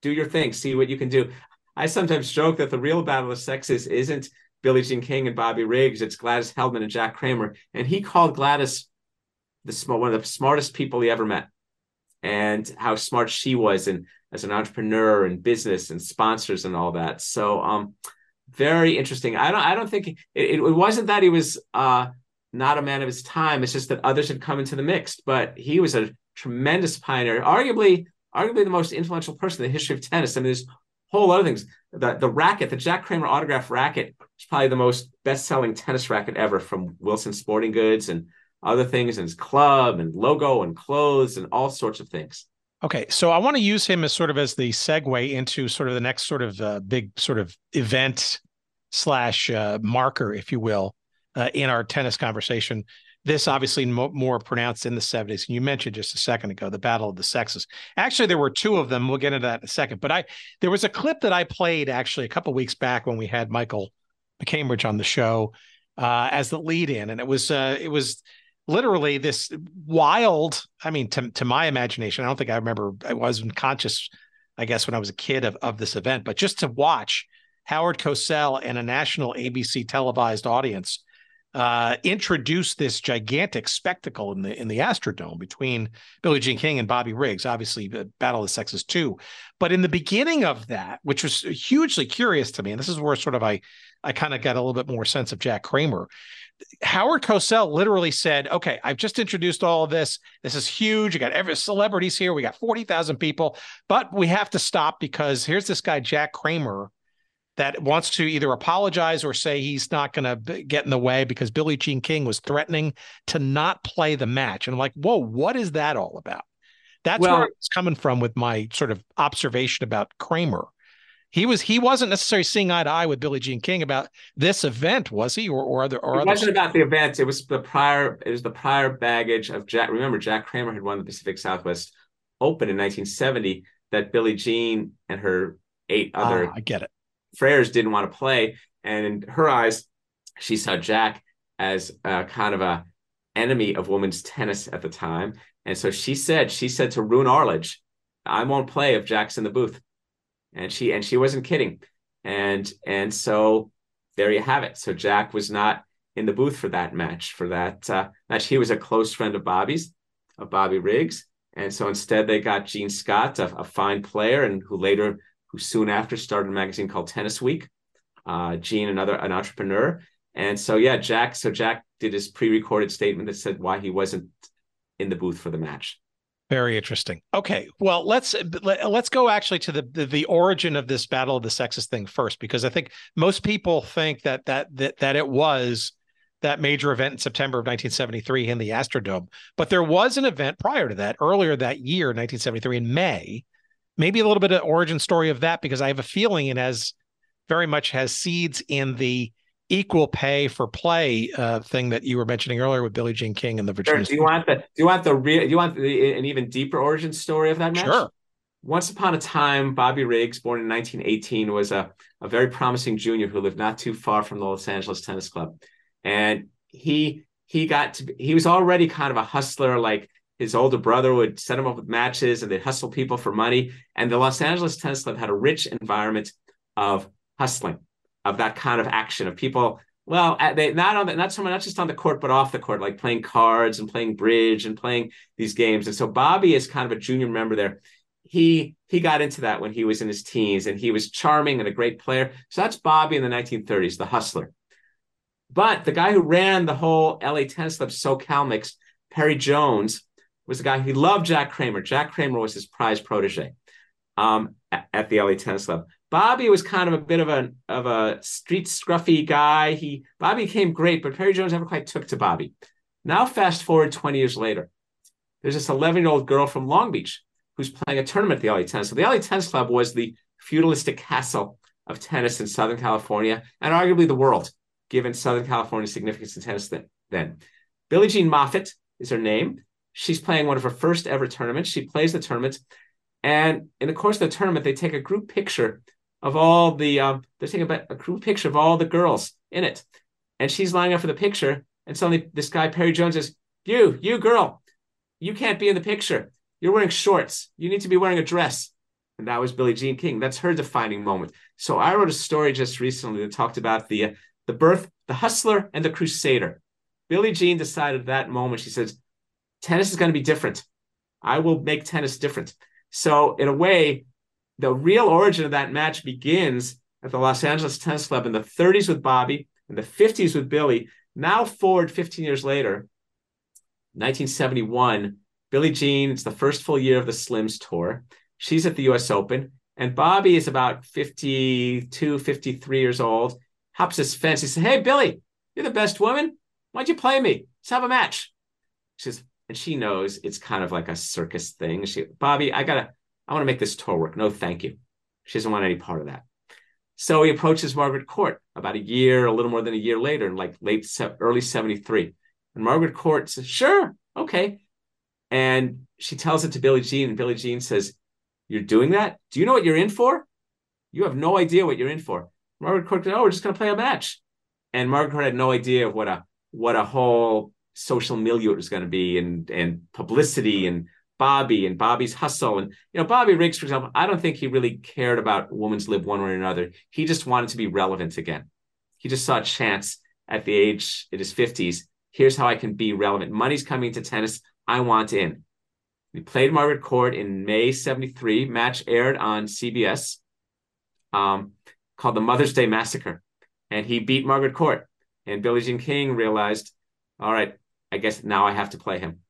do your thing, see what you can do. I sometimes joke that the real battle of sexes isn't Billie Jean King and Bobby Riggs, it's Gladys Heldman and Jack Kramer. And he called Gladys one of the smartest people he ever met, and how smart she was, and as an entrepreneur and business and sponsors and all that. So very interesting. I don't think it wasn't that he was not a man of his time. It's just that others had come into the mix, but he was a tremendous pioneer, arguably the most influential person in the history of tennis. I mean, there's whole other things. The racket, the Jack Kramer autograph racket, is probably the most best-selling tennis racket ever, from Wilson Sporting Goods and other things, and his club and logo and clothes and all sorts of things. Okay, so I want to use him as sort of as the segue into sort of the next sort of big sort of event / marker, if you will, in our tennis conversation. This obviously more pronounced in the 70s. And you mentioned just a second ago, the battle of the sexes. Actually, there were two of them. We'll get into that in a second. But there was a clip that I played actually a couple of weeks back when we had Michael McCambridge on the show as the lead in. And it was literally this wild, I mean, to my imagination, I don't think I remember, I wasn't conscious, I guess, when I was a kid of this event. But just to watch Howard Cosell and a national ABC televised audience introduced this gigantic spectacle in the Astrodome between Billie Jean King and Bobby Riggs, obviously Battle of the Sexes too. But in the beginning of that, which was hugely curious to me, and this is where sort of I kind of got a little bit more sense of Jack Kramer, Howard Cosell literally said, okay, I've just introduced all of this. This is huge. You got every celebrities here. We got 40,000 people, but we have to stop because here's this guy, Jack Kramer, that wants to either apologize or say he's not going to get in the way because Billie Jean King was threatening to not play the match. And I'm like, whoa, what is that all about? That's where it's coming from with my sort of observation about Kramer. He wasn't necessarily seeing eye to eye with Billie Jean King about this event, was he? It wasn't about the event. It was the prior baggage of Jack. Remember, Jack Kramer had won the Pacific Southwest Open in 1970 that Billie Jean and her 8 other I get it. Frayers didn't want to play, and in her eyes, she saw Jack as a kind of a enemy of women's tennis at the time, and so she said to Rune Arledge, "I won't play if Jack's in the booth," and she wasn't kidding, and so there you have it. So Jack was not in the booth for that match. He was a close friend of Bobby Riggs, and so instead they got Gene Scott, a fine player, and who soon after started a magazine called Tennis Week. Gene, an entrepreneur. And so, yeah, Jack did his pre-recorded statement that said why he wasn't in the booth for the match. Very interesting. Okay, well, let's go actually to the origin of this Battle of the Sexes thing first, because I think most people think that it was that major event in September of 1973 in the Astrodome. But there was an event prior to that, earlier that year, 1973, in May. Maybe a little bit of origin story of that, because I have a feeling it has very much has seeds in the equal pay for play thing that you were mentioning earlier with Billie Jean King and the Virginia. Sure. Do you want an even deeper origin story of that match? Sure. Once upon a time, Bobby Riggs, born in 1918, was a very promising junior who lived not too far from the Los Angeles Tennis Club, and he was already kind of a hustler. Like, his older brother would set him up with matches, and they'd hustle people for money. And the Los Angeles Tennis Club had a rich environment of hustling, of that kind of action, of people. Well, they not just on the court, but off the court, like playing cards and playing bridge and playing these games. And so Bobby is kind of a junior member there. He got into that when he was in his teens, and he was charming and a great player. So that's Bobby in the 1930s, the hustler. But the guy who ran the whole LA Tennis Club SoCal mix, Perry Jones, was the guy who loved Jack Kramer. Jack Kramer was his prized protege at the LA Tennis Club. Bobby was kind of a bit of a street scruffy guy. Bobby became great, but Perry Jones never quite took to Bobby. Now fast forward 20 years later, there's this 11-year-old girl from Long Beach who's playing a tournament at the LA Tennis Club. The LA Tennis Club was the feudalistic castle of tennis in Southern California and arguably the world, given Southern California's significance in tennis then. Billie Jean Moffitt is her name. She's playing one of her first ever tournaments. She plays the tournament. And in the course of the tournament, they take a group picture of all the, they're taking a group picture of all the girls in it. And she's lining up for the picture. And suddenly this guy, Perry Jones, says, you girl, you can't be in the picture. You're wearing shorts. You need to be wearing a dress. And that was Billie Jean King. That's her defining moment. So I wrote a story just recently that talked about the birth, the hustler and the crusader. Billie Jean decided at that moment, she says, tennis is going to be different. I will make tennis different. So in a way, the real origin of that match begins at the Los Angeles Tennis Club in the 30s with Bobby, in the 50s with Billie. Now forward 15 years later, 1971, Billie Jean, it's the first full year of the Slims tour. She's at the US Open, and Bobby is about 52, 53 years old, hops his fence. He says, hey, Billie, you're the best woman. Why'd you play me? Let's have a match. She says, and she knows it's kind of like a circus thing. She, Bobby, I want to make this tour work. No, thank you. She doesn't want any part of that. So he approaches Margaret Court about a little more than a year later, in like early 73. And Margaret Court says, sure, okay. And she tells it to Billie Jean, and Billie Jean says, you're doing that? Do you know what you're in for? You have no idea what you're in for. Margaret Court said, oh, we're just going to play a match. And Margaret Court had no idea of what a whole social milieu it was going to be, and publicity, and Bobby and Bobby's hustle. And, you know, Bobby Riggs, for example, I don't think he really cared about women's lib one way or another. He just wanted to be relevant again. He just saw a chance at the age in his 50s. Here's how I can be relevant. Money's coming to tennis. I want in. We played Margaret Court in May 73. Match aired on CBS called the Mother's Day Massacre. And he beat Margaret Court. And Billie Jean King realized, all right, I guess now I have to play him.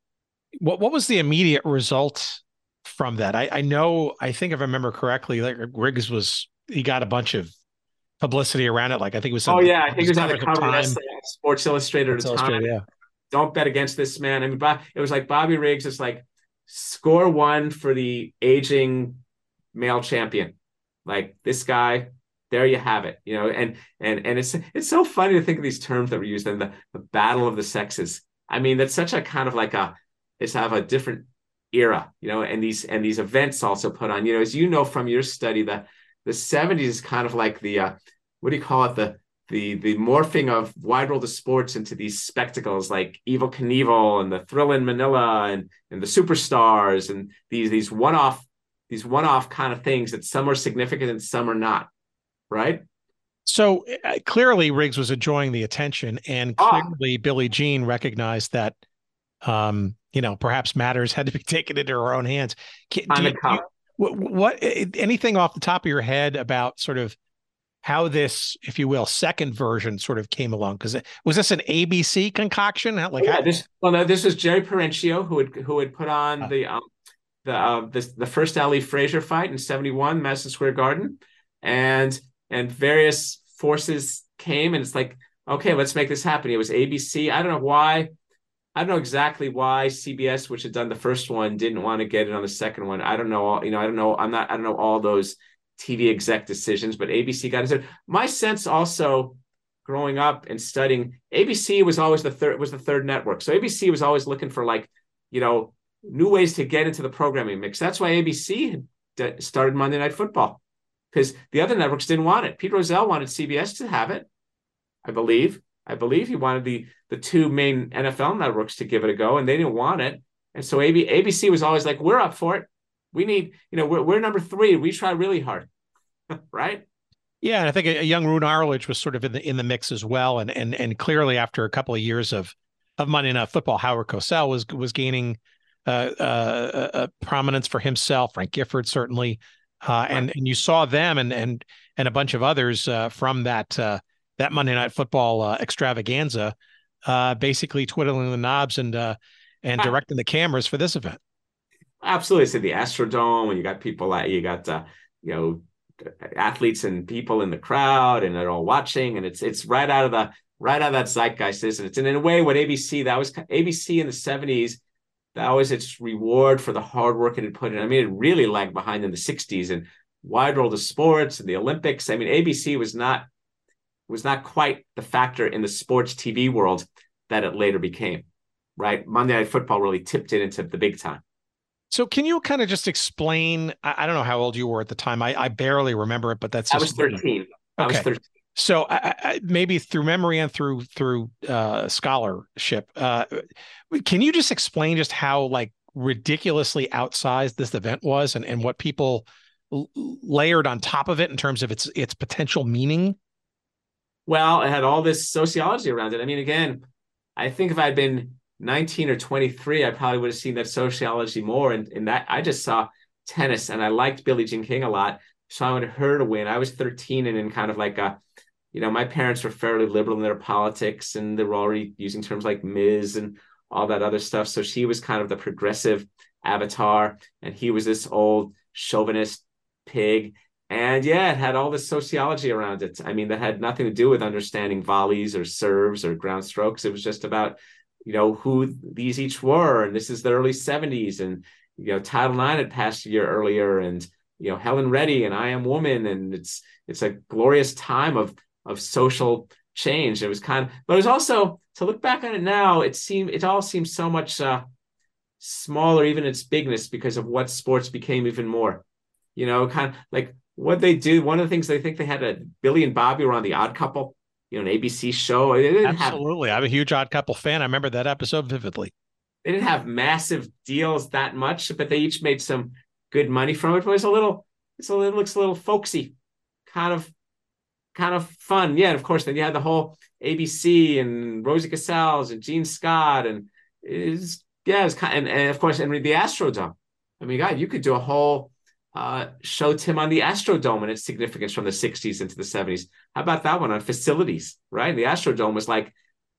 What was the immediate result from that? I know, I think if I remember correctly, like Riggs he got a bunch of publicity around it. Like I think it was. Oh yeah, I think it was on the cover of Sports Illustrated at the time. Yeah. Don't bet against this man. I mean, it was like Bobby Riggs is like, score one for the aging male champion, like this guy. There you have it, you know. And it's so funny to think of these terms that we use. Then the battle of the sexes. I mean, that's such a kind of like it's kind of a different era, you know. And these events also put on, you know, as you know from your study, the 70s is kind of like the what do you call it, the morphing of wide world of sports into these spectacles like Evel Knievel and the Thrill in Manila and the Superstars and these one-off kind of things that some are significant and some are not, right? So clearly Riggs was enjoying the attention, and clearly Billie Jean recognized that, you know, perhaps matters had to be taken into her own hands. What anything off the top of your head about sort of how this, if you will, second version sort of came along? Because was this an ABC concoction? This was Jerry Parencio who had put on the first Ali Frazier fight in '71, Madison Square Garden, and various forces came, and it's like, okay, let's make this happen. It was ABC. I don't know exactly why CBS, which had done the first one, didn't want to get it on the second one. I don't know. I don't know all those TV exec decisions, but ABC got it. My sense also growing up and studying, ABC was always the third network. So ABC was always looking for, like, you know, new ways to get into the programming mix. That's why ABC started Monday Night Football, because the other networks didn't want it. Pete Rozelle wanted CBS to have it. I believe he wanted the two main NFL networks to give it a go, and they didn't want it. And so ABC was always like, we're up for it. We need, you know, we're number three. We try really hard, right? Yeah, and I think a young Rune Arledge was sort of in the mix as well, and clearly after a couple of years of Monday Night Football, Howard Cosell was gaining prominence for himself. Frank Gifford certainly, and you saw them and a bunch of others from that that Monday Night Football extravaganza, basically twiddling the knobs and directing the cameras for this event. Absolutely. So the Astrodome, and you got people like athletes and people in the crowd, and they're all watching, and it's right out of that zeitgeist, isn't it? And in a way, what ABC, that was ABC in the 70s, that was its reward for the hard work it had put in. I mean, it really lagged behind in the 60s and wide world of sports and the Olympics. I mean, ABC was not quite the factor in the sports TV world that it later became, right? Monday Night Football really tipped it into the big time. So can you kind of just explain, I don't know how old you were at the time. I barely remember it, but that's... I was 13. Okay. I was 13. So I maybe through memory and through scholarship, can you just explain just how like ridiculously outsized this event was and what people layered on top of it in terms of its potential meaning? Well, it had all this sociology around it. I mean, again, I think if I'd been 19 or 23, I probably would have seen that sociology more. And that I just saw tennis, and I liked Billie Jean King a lot. So I wanted her to win. I was 13 and in kind of like a, my parents were fairly liberal in their politics, and they were already using terms like Ms. and all that other stuff. So she was kind of the progressive avatar, and he was this old chauvinist pig. And yeah, it had all this sociology around it. I mean, that had nothing to do with understanding volleys or serves or ground strokes. It was just about, who these each were. And this is the early 70s. And, Title IX had passed a year earlier, and, Helen Reddy and I Am Woman. And it's a glorious time of social change. It was but it was also, to look back on it now, it all seemed so much smaller, even its bigness, because of what sports became even more, what they do. One of the things they think they had, Billy and Bobby were on The Odd Couple, an ABC show. Absolutely. I'm a huge Odd Couple fan. I remember that episode vividly. They didn't have massive deals that much, but they each made some good money from it. But it looks a little folksy, kind of fun. Yeah. And of course, then you had the whole ABC and Rosie Casals and Gene Scott. And of course, and the Astrodome. I mean, God, you could do a whole show, Tim, on the Astrodome and its significance from the 60s into the 70s. How about that one on facilities, right? And the Astrodome was like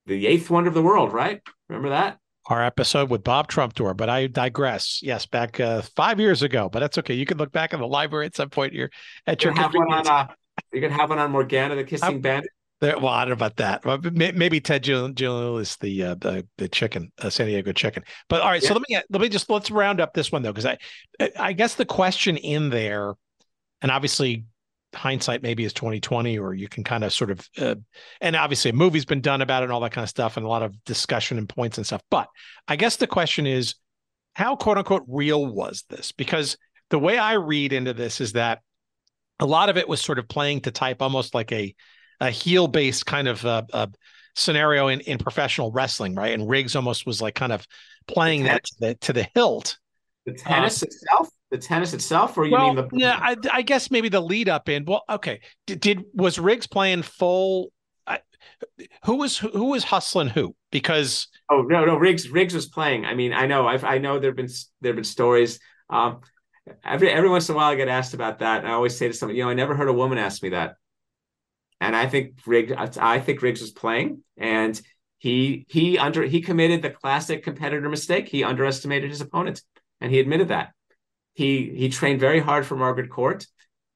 the eighth wonder of the world, right? Remember that? Our episode with Bob Trumpdoor, but I digress. Yes, back 5 years ago, but that's okay. You can look back in the library at some point. You can have one on Morgana, the Kissing Bandit. Well, I don't know about that. Maybe Ted Giannulis, the chicken, San Diego chicken. But all right, yeah. So let's round up this one though, because I guess the question in there, and obviously hindsight maybe is 2020, or you can kind of sort of, and obviously a movie's been done about it and all that kind of stuff, and a lot of discussion and points and stuff. But I guess the question is, how quote unquote real was this? Because the way I read into this is that a lot of it was sort of playing to type, almost like a heel-based kind of scenario in professional wrestling, right? And Riggs almost was like kind of playing that to the hilt. The tennis itself? The tennis itself? Or you mean the... Yeah, I guess maybe the lead up in... Well, okay. Was Riggs playing full... Who was hustling who? Because... Oh, no, Riggs was playing. I mean, I know. I know there have been stories. Every once in a while I get asked about that. And I always say to someone, I never heard a woman ask me that. And I think Riggs was playing, and he committed the classic competitor mistake. He underestimated his opponent, and he admitted that. He trained very hard for Margaret Court,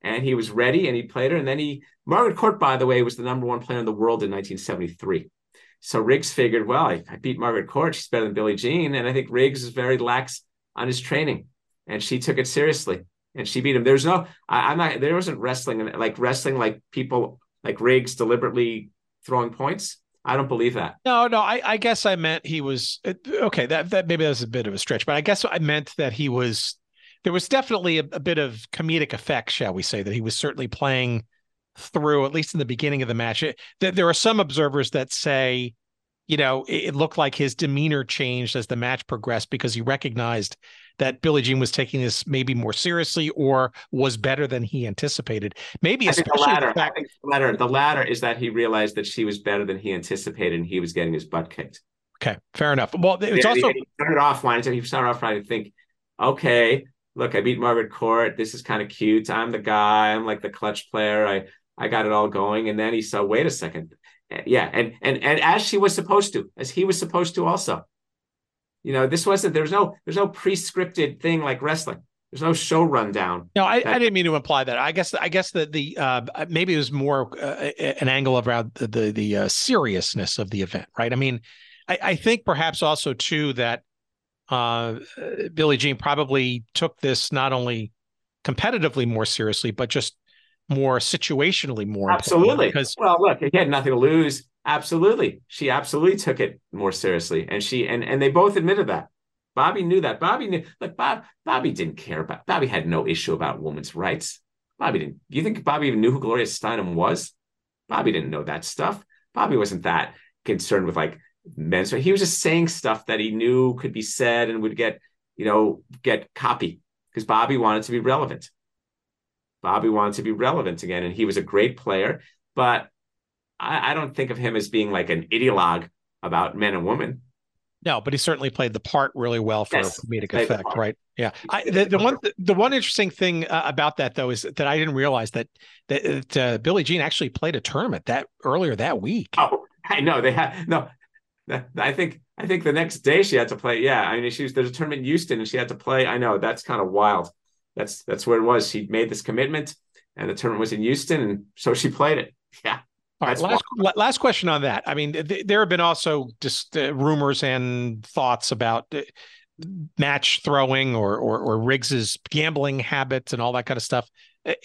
and he was ready, and he played her. And then Margaret Court, by the way, was the number one player in the world in 1973. So Riggs figured, well, I beat Margaret Court. She's better than Billie Jean. And I think Riggs is very lax on his training, and she took it seriously, and she beat him. There wasn't wrestling like people. Like Riggs deliberately throwing points? I don't believe that. No. I guess I meant he was okay. That maybe that was a bit of a stretch, but I guess I meant that he was. There was definitely a bit of comedic effect, shall we say, that he was certainly playing through, at least in the beginning of the match. There are some observers that say, it looked like his demeanor changed as the match progressed because he recognized that Billie Jean was taking this maybe more seriously or was better than he anticipated. Maybe especially the latter is that he realized that she was better than he anticipated, and he was getting his butt kicked. Okay, fair enough. Well, it's also he started off trying to think, okay, look, I beat Margaret Court. This is kind of cute. I'm the guy. I'm like the clutch player. I I got it all going. And then he saw, wait a second. Yeah. And as she was supposed to, as he was supposed to also, you know, this wasn't, there's no pre-scripted thing like wrestling. There's no show rundown. No, I didn't mean to imply that. I guess that maybe it was more an angle around the seriousness of the event, right? I mean, I think perhaps also too that Billie Jean probably took this not only competitively more seriously, but just more situationally more. Absolutely. Because, well, look, he had nothing to lose. Absolutely. She absolutely took it more seriously, and she and they both admitted that. Bobby knew that. Bobby knew. Like Bobby didn't care about. Bobby had no issue about women's rights. Bobby didn't. Do you think Bobby even knew who Gloria Steinem was? Bobby didn't know that stuff. Bobby wasn't that concerned with like men's. So he was just saying stuff that he knew could be said and would get copy, because Bobby wanted to be relevant. Bobby wanted to be relevant again, and he was a great player. But I don't think of him as being like an ideologue about men and women. No, but he certainly played the part really well for comedic effect, right? Yeah. The one interesting thing about that, though, is that I didn't realize that Billie Jean actually played a tournament earlier that week. Oh, I know they had no. I think the next day she had to play. Yeah, I mean, there's a tournament in Houston and she had to play. I know, that's kind of wild. That's where it was. She made this commitment, and the tournament was in Houston, and so she played it. Yeah. All right, last question on that. I mean, there have been also just rumors and thoughts about match throwing or Riggs's gambling habits and all that kind of stuff.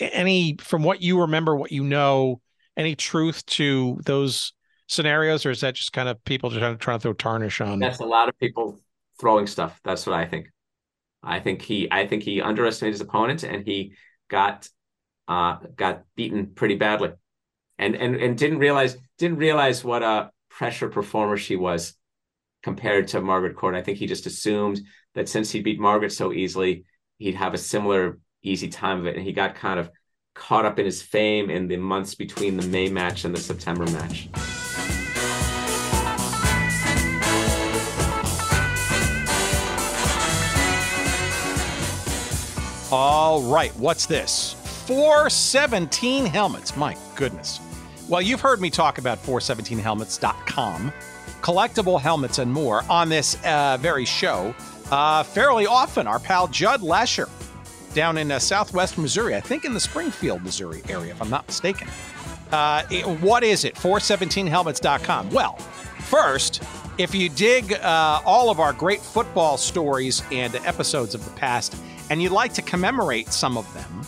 Any, from what you remember, what you know, any truth to those scenarios, or is that just kind of people just trying to throw tarnish on? That's a lot of people throwing stuff. That's what I think. I think he underestimated his opponent, and he got beaten pretty badly. And didn't realize what a pressure performer she was compared to Margaret Court. I think he just assumed that since he beat Margaret so easily, he'd have a similar easy time of it. And he got kind of caught up in his fame in the months between the May match and the September match. All right, what's this? 417 Helmets. My goodness. Well, you've heard me talk about 417helmets.com, collectible helmets and more on this very show fairly often. Our pal Judd Lesher down in southwest Missouri, I think in the Springfield, Missouri area, if I'm not mistaken. What is it? 417helmets.com. Well, first, if you dig all of our great football stories and episodes of the past, and you'd like to commemorate some of them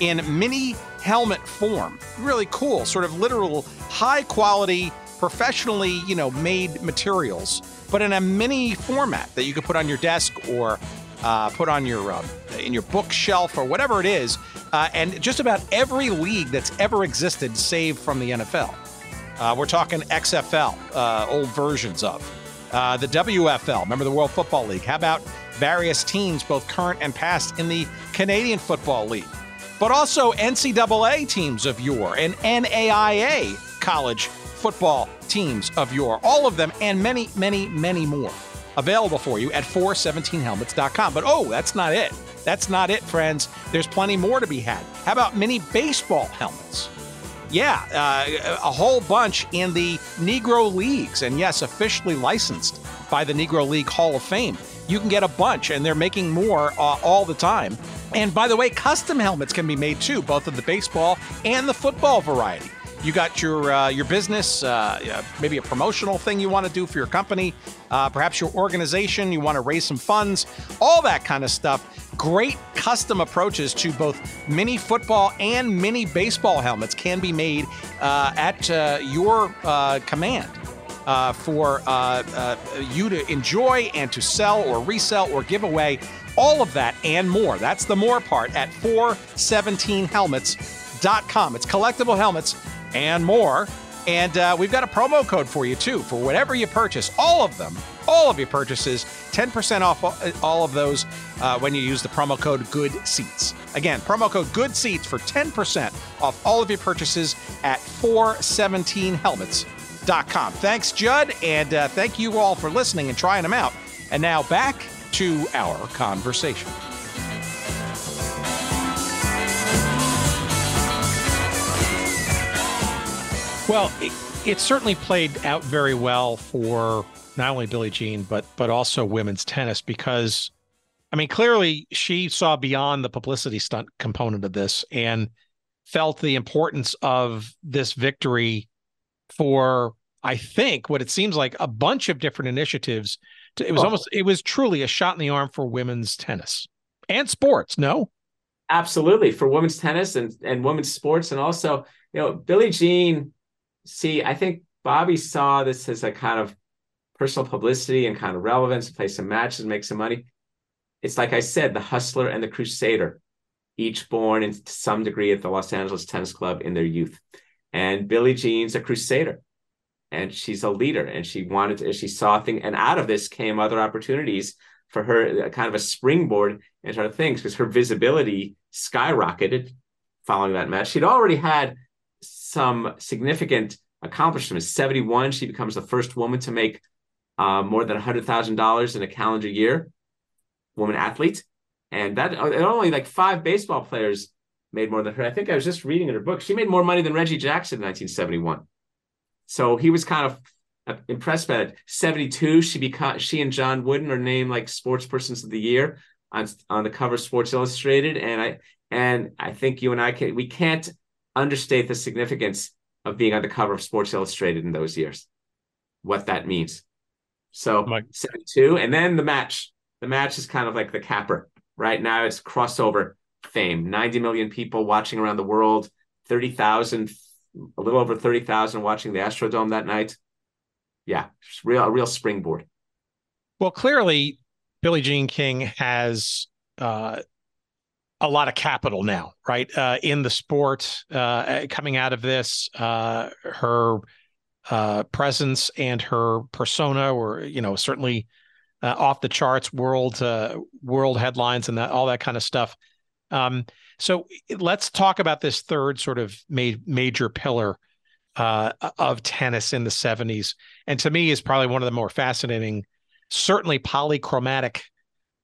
in mini helmet form, really cool, sort of literal, high quality, professionally, made materials, but in a mini format that you could put on your desk or put on your in your bookshelf or whatever it is. And just about every league that's ever existed, save from the NFL. We're talking XFL, old versions of the WFL. Remember the World Football League? How about various teams, both current and past, in the Canadian Football League? But also NCAA teams of yore and NAIA college football teams of yore, all of them and many, many, many more available for you at 417helmets.com. But oh, that's not it. That's not it, friends. There's plenty more to be had. How about mini baseball helmets? Yeah, a whole bunch in the Negro Leagues. And yes, officially licensed by the Negro League Hall of Fame. You can get a bunch, and they're making more all the time. And by the way, custom helmets can be made too, both of the baseball and the football variety. You got your business, maybe a promotional thing you want to do for your company, perhaps your organization, you want to raise some funds, all that kind of stuff. Great custom approaches to both mini football and mini baseball helmets can be made at your command for you to enjoy and to sell or resell or give away. All of that and more. That's the more part at 417helmets.com. It's collectible helmets and more. And we've got a promo code for you, too, for whatever you purchase. All of them, all of your purchases, 10% off all of those when you use the promo code Good Seats. Again, promo code Good Seats for 10% off all of your purchases at 417helmets.com. Thanks, Judd. And thank you all for listening and trying them out. And now back to our conversation. Well, it certainly played out very well for not only Billie Jean, but also women's tennis, because, I mean, clearly she saw beyond the publicity stunt component of this and felt the importance of this victory for, I think, what it seems like a bunch of different initiatives. It was truly a shot in the arm for women's tennis and sports. No, absolutely, for women's tennis and women's sports. And also, you know, Billie Jean, I think Bobby saw this as a kind of personal publicity and kind of relevance, play some matches, make some money. It's like I said, the hustler and the crusader, each born in some degree at the Los Angeles Tennis Club in their youth. And Billie Jean's a crusader, and she's a leader, and she wanted to, she saw things, and out of this came other opportunities for her, kind of a springboard into other things, because her visibility skyrocketed following that match. She'd already had some significant accomplishments. 71, she becomes the first woman to make more than $100,000 in a calendar year, woman athlete. And that, and only like 5 baseball players made more than her. I think I was just reading in her book, she made more money than Reggie Jackson in 1971. So he was kind of impressed by that. 72, she and John Wooden are named like sports persons of the year on the cover of Sports Illustrated. And I think you and I can't understate the significance of being on the cover of Sports Illustrated in those years, what that means. So 72, and then the match. The match is kind of like the capper. Right now it's crossover fame. 90 million people watching around the world, a little over 30,000 watching the Astrodome that night. Yeah, a real springboard. Well, clearly, Billie Jean King has a lot of capital now, right? In the sport, coming out of this, her presence and her persona were, you know, certainly off the charts, world headlines and that, all that kind of stuff. So let's talk about this third sort of major pillar of tennis in the 70s. And to me is probably one of the more fascinating, certainly polychromatic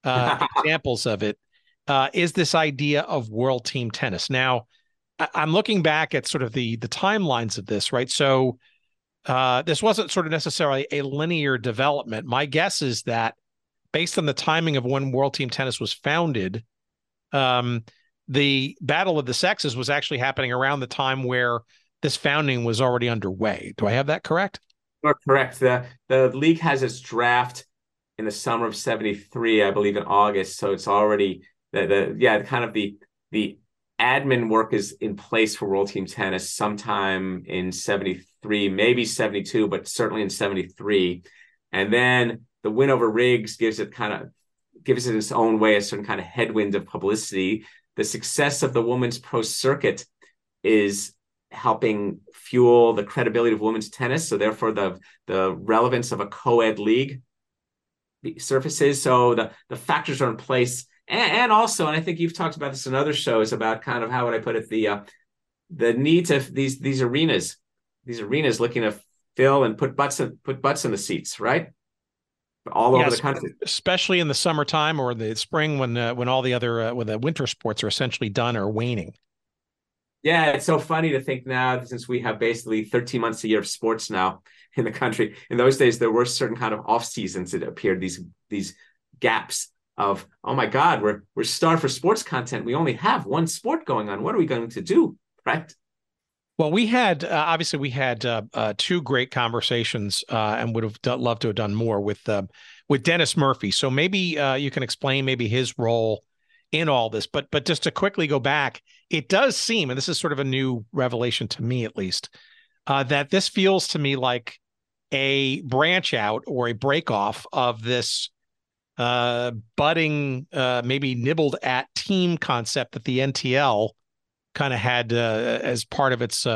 examples of it, is this idea of World Team Tennis. Now, I'm looking back at sort of the timelines of this, right? So this wasn't sort of necessarily a linear development. My guess is that based on the timing of when World Team Tennis was founded, the battle of the sexes was actually happening around the time where this founding was already underway. Do I have that correct? You're correct. The league has its draft in the summer of 73, I believe in August. So it's already the admin work is in place for World Team Tennis sometime in 73, maybe 72, but certainly in 73. And then the win over Riggs gives it its own way, a certain kind of headwind of publicity. The success of the women's pro circuit is helping fuel the credibility of women's tennis. So therefore the relevance of a co-ed league surfaces. So the factors are in place. And also, and I think you've talked about this in other shows about kind of, how would I put it? The need to these arenas looking to fill and put butts in the seats, right? All over the country, especially in the summertime or the spring when all the other when the winter sports are essentially done or waning. Yeah, it's so funny to think now, since we have basically 13 months a year of sports now in the country. In those days, there were certain kind of off seasons. It appeared these gaps of, oh my God, we're starved for sports content. We only have one sport going on. What are we going to do, right? Well, we had, obviously, two great conversations and would have loved to have done more with Dennis Murphy. So maybe you can explain maybe his role in all this. But just to quickly go back, it does seem, and this is sort of a new revelation to me at least, that this feels to me like a branch out or a break off of this budding, maybe nibbled at team concept that the NTL kind of had as part of its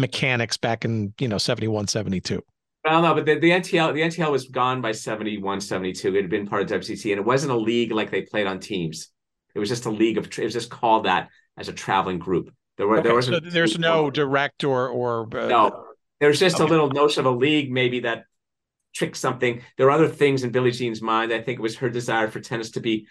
mechanics back in, 71, 72. Well, no, but the NTL was gone by 71, 72. It had been part of WCT, and it wasn't a league like they played on teams. It was just a league of, it was just called that as a traveling group. There's no direct or no, there's just a little notion of a league maybe that tricks something. There are other things in Billie Jean's mind. I think it was her desire for tennis to be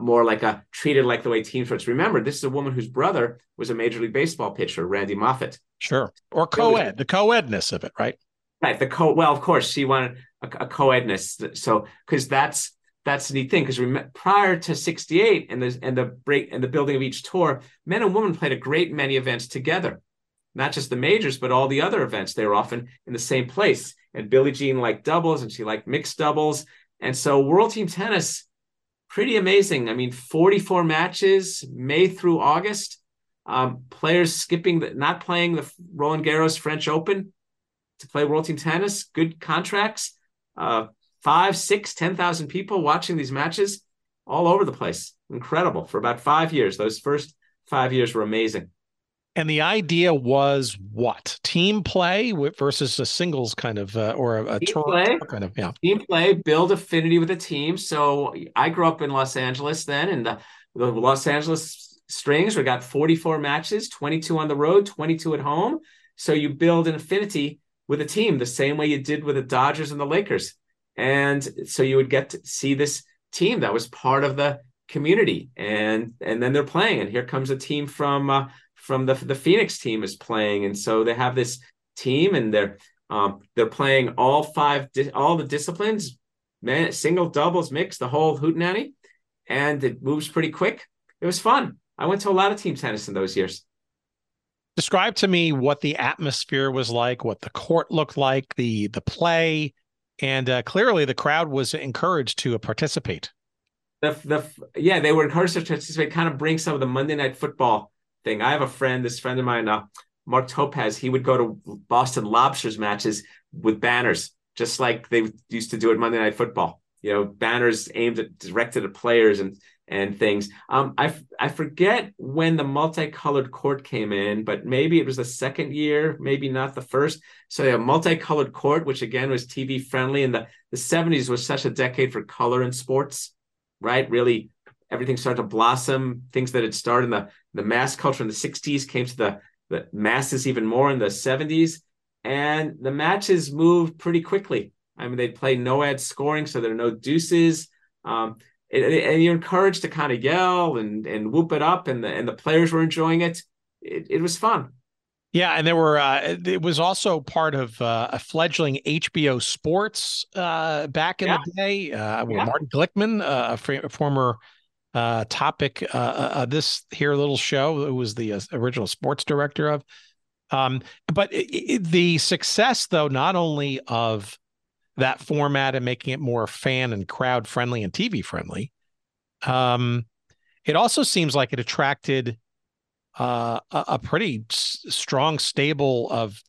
more like a treated like the way team sports. Remember, this is a woman whose brother was a Major League Baseball pitcher, Randy Moffitt. Sure. Or co-ed, the co-edness of it, right? Right. Well, of course, she wanted a co-edness. So, because that's the neat thing, because prior to 68 and the break and the building of each tour, men and women played a great many events together, not just the majors, but all the other events. They were often in the same place. And Billie Jean liked doubles and she liked mixed doubles. And so World Team Tennis, pretty amazing. I mean, 44 matches, May through August, players not playing the Roland Garros French Open to play World Team Tennis, good contracts, 5, 6, 10,000 people watching these matches all over the place. Incredible. For about 5 years, those first 5 years were amazing. And the idea was what? Team play versus a singles kind of, or a tour kind of, yeah. Team play, build affinity with a team. So I grew up in Los Angeles then, and the Los Angeles Strings, we got 44 matches, 22 on the road, 22 at home. So you build an affinity with a team the same way you did with the Dodgers and the Lakers. And so you would get to see this team that was part of the community, and then they're playing. And here comes a team from the Phoenix team is playing. And so they have this team, and they're playing all the disciplines, man, single, doubles, mix, the whole hootenanny. And it moves pretty quick. It was fun. I went to a lot of team tennis in those years. Describe to me what the atmosphere was like, what the court looked like, the play, and clearly the crowd was encouraged to participate. Yeah, they were encouraged to participate, kind of bring some of the Monday Night Football thing. I have this friend of mine, Mark Topaz, he would go to Boston Lobsters matches with banners, just like they used to do at Monday Night Football, banners directed at players and things. I forget when the multicolored court came in, but maybe it was the second year, maybe not the first. So a multicolored court, which again was TV friendly, and the 70s was such a decade for color in sports, right? Really, everything started to blossom. Things that had started in the mass culture in the 60s came to the masses even more in the 70s. And the matches moved pretty quickly. I mean, they'd play no-ad scoring, so there are no deuces. And you're encouraged to kind of yell and whoop it up, and the players were enjoying it. It was fun. Yeah, and there were. It was also part of a fledgling HBO Sports back in the day. With Martin Glickman, a former topic this here little show, who was the original sports director of. But the success, though, not only of that format and making it more fan and crowd friendly and TV friendly, it also seems like it attracted a pretty strong stable of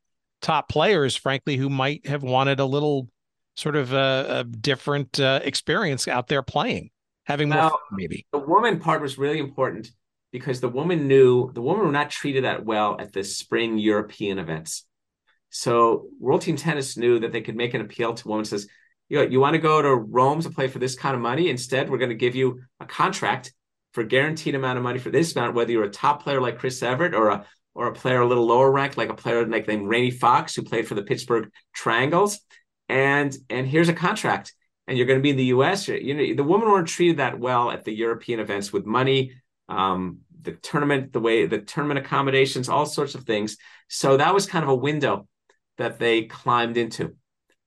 top players, frankly, who might have wanted a little sort of a different experience out there playing, having more fun, maybe. The woman part was really important, because the women were not treated that well at the spring European events. So World Team Tennis knew that they could make an appeal to women, says, you want to go to Rome to play for this kind of money? Instead, we're going to give you a contract for a guaranteed amount of money for this amount, whether you're a top player like Chris Evert or a player a little lower ranked, like a player named Rainey Fox, who played for the Pittsburgh Triangles. And here's a contract. And you're going to be in the U.S. The women weren't treated that well at the European events with money, the tournament, the way the tournament accommodations, all sorts of things. So that was kind of a window that they climbed into,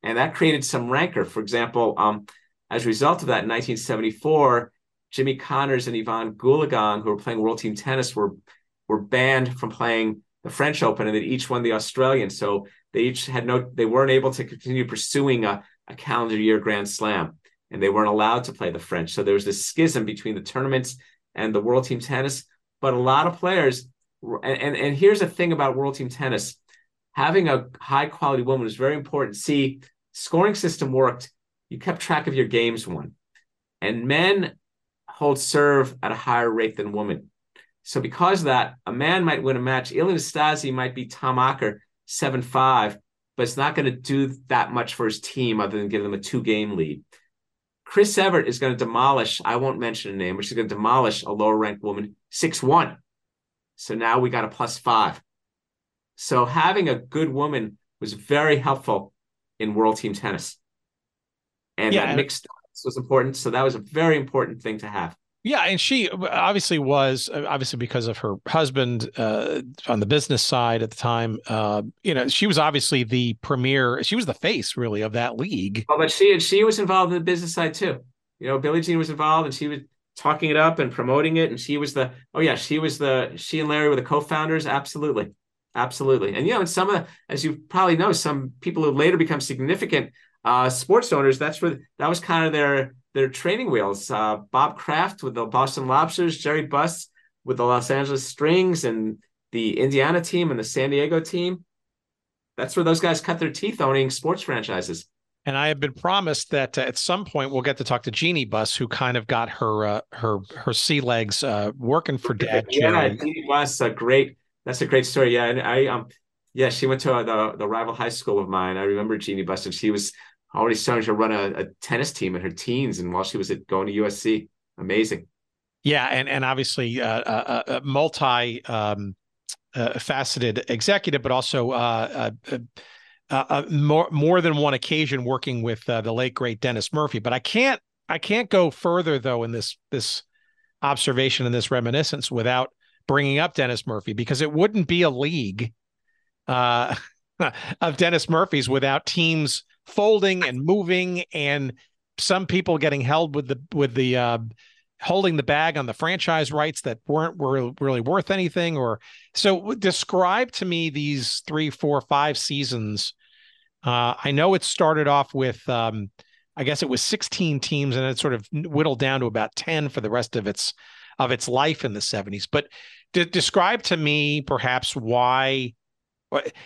and that created some rancor. For example, as a result of that, in 1974, Jimmy Connors and Yvonne Goolagong, who were playing World Team Tennis, were banned from playing the French Open, and they each won the Australian. So they each they weren't able to continue pursuing a calendar year Grand Slam, and they weren't allowed to play the French. So there was this schism between the tournaments and the World Team Tennis. But a lot of players, and here's the thing about World Team Tennis, having a high quality woman was very important. See, scoring system worked. You kept track of your games won, and men hold serve at a higher rate than women. So because of that, a man might win a match. Ilan Astasi might be Tom Ocker, 7-5, but it's not going to do that much for his team other than give them a 2-game lead. Chris Evert is going to demolish, I won't mention a name, but she's going to demolish a lower ranked woman, 6-1. So now we got a +5. So having a good woman was very helpful in World Team Tennis. And that mixed doubles was important. So that was a very important thing to have. Yeah, and she obviously was, because of her husband on the business side at the time, she was obviously the premier, she was the face, really, of that league. Oh, but she was involved in the business side, too. You know, Billie Jean was involved, and she was talking it up and promoting it, and she and Larry were the co-founders, absolutely. Absolutely. And, and some of the, as you probably know, some people who later become significant sports owners, that was kind of their training wheels. Bob Kraft with the Boston Lobsters, Jerry Buss with the Los Angeles Strings and the Indiana team and the San Diego team. That's where those guys cut their teeth owning sports franchises. And I have been promised that at some point we'll get to talk to Jeannie Buss, who kind of got her sea legs working for Dad. Yeah, Jeannie Buss, that's a great story. Yeah, and she went to the rival high school of mine. I remember Jeannie Buss, and she was already starting to run a tennis team in her teens, and while she was going to USC, amazing. Yeah, and obviously a multi-faceted executive, but also more than one occasion working with the late great Dennis Murphy. But I can't go further though in this observation and this reminiscence without bringing up Dennis Murphy, because it wouldn't be a league of Dennis Murphy's without teams folding and moving, and some people getting held with the holding the bag on the franchise rights that weren't really worth anything. Or so describe to me these 3, 4, 5 seasons. I know it started off with I guess it was 16 teams, and it sort of whittled down to about 10 for the rest of its life in the 70s. But describe to me perhaps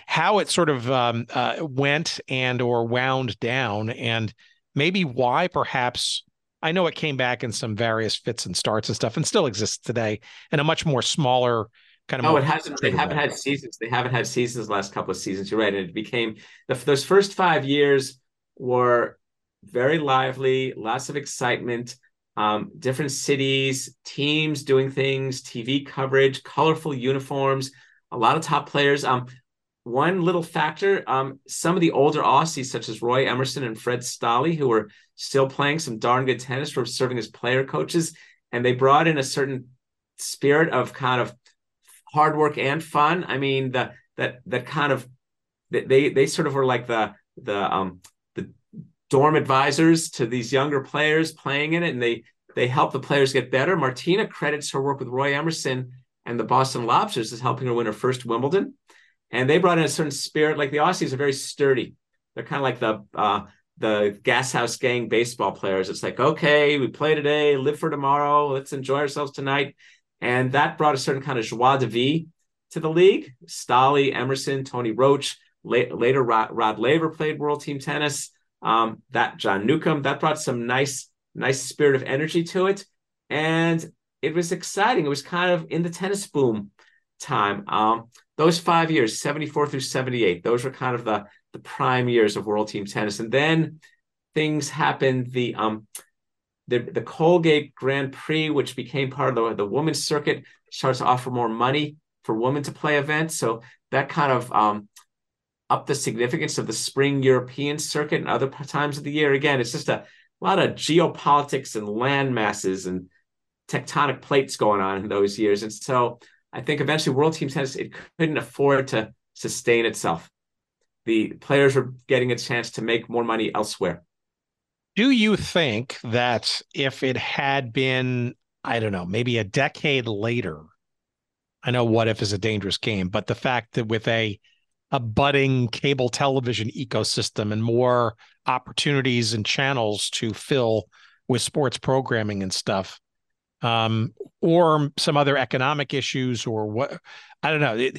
how it sort of went and or wound down, and maybe why perhaps, I know it came back in some various fits and starts and stuff and still exists today in a much more smaller kind of. No, it hasn't. They haven't had seasons. They haven't had seasons the last couple of seasons. You're right. And it became, those first 5 years were very lively, lots of excitement. Different cities, teams doing things, TV coverage, colorful uniforms, a lot of top players. One little factor, some of the older Aussies, such as Roy Emerson and Fred Stolle, who were still playing some darn good tennis, were serving as player coaches, and they brought in a certain spirit of kind of hard work and fun. I mean, they sort of were like the dorm advisors to these younger players playing in it, and they helped the players get better. Martina credits her work with Roy Emerson and the Boston Lobsters as helping her win her first Wimbledon. And they brought in a certain spirit. Like the Aussies are very sturdy. They're kind of like the Gas House Gang baseball players. It's like, okay, we play today, live for tomorrow. Let's enjoy ourselves tonight. And that brought a certain kind of joie de vivre to the league. Stolle, Emerson, Tony Roach, later Rod Laver played World Team Tennis. That John Newcomb, that brought some nice spirit of energy to it. And it was exciting. It was kind of in the tennis boom time. Those 5 years, 74 through 78, those were kind of the prime years of World Team Tennis. And then things happened. The Colgate Grand Prix, which became part of the women's circuit, starts to offer more money for women to play events. So that kind of upped the significance of the spring European circuit and other times of the year. Again, it's just a lot of geopolitics and land masses and tectonic plates going on in those years. And so I think eventually World Team Tennis, it couldn't afford to sustain itself. The players were getting a chance to make more money elsewhere. Do you think that if it had been, I don't know, maybe a decade later, I know What If is a dangerous game, but the fact that with a budding cable television ecosystem and more opportunities and channels to fill with sports programming and stuff, or some other economic issues, or what, I don't know.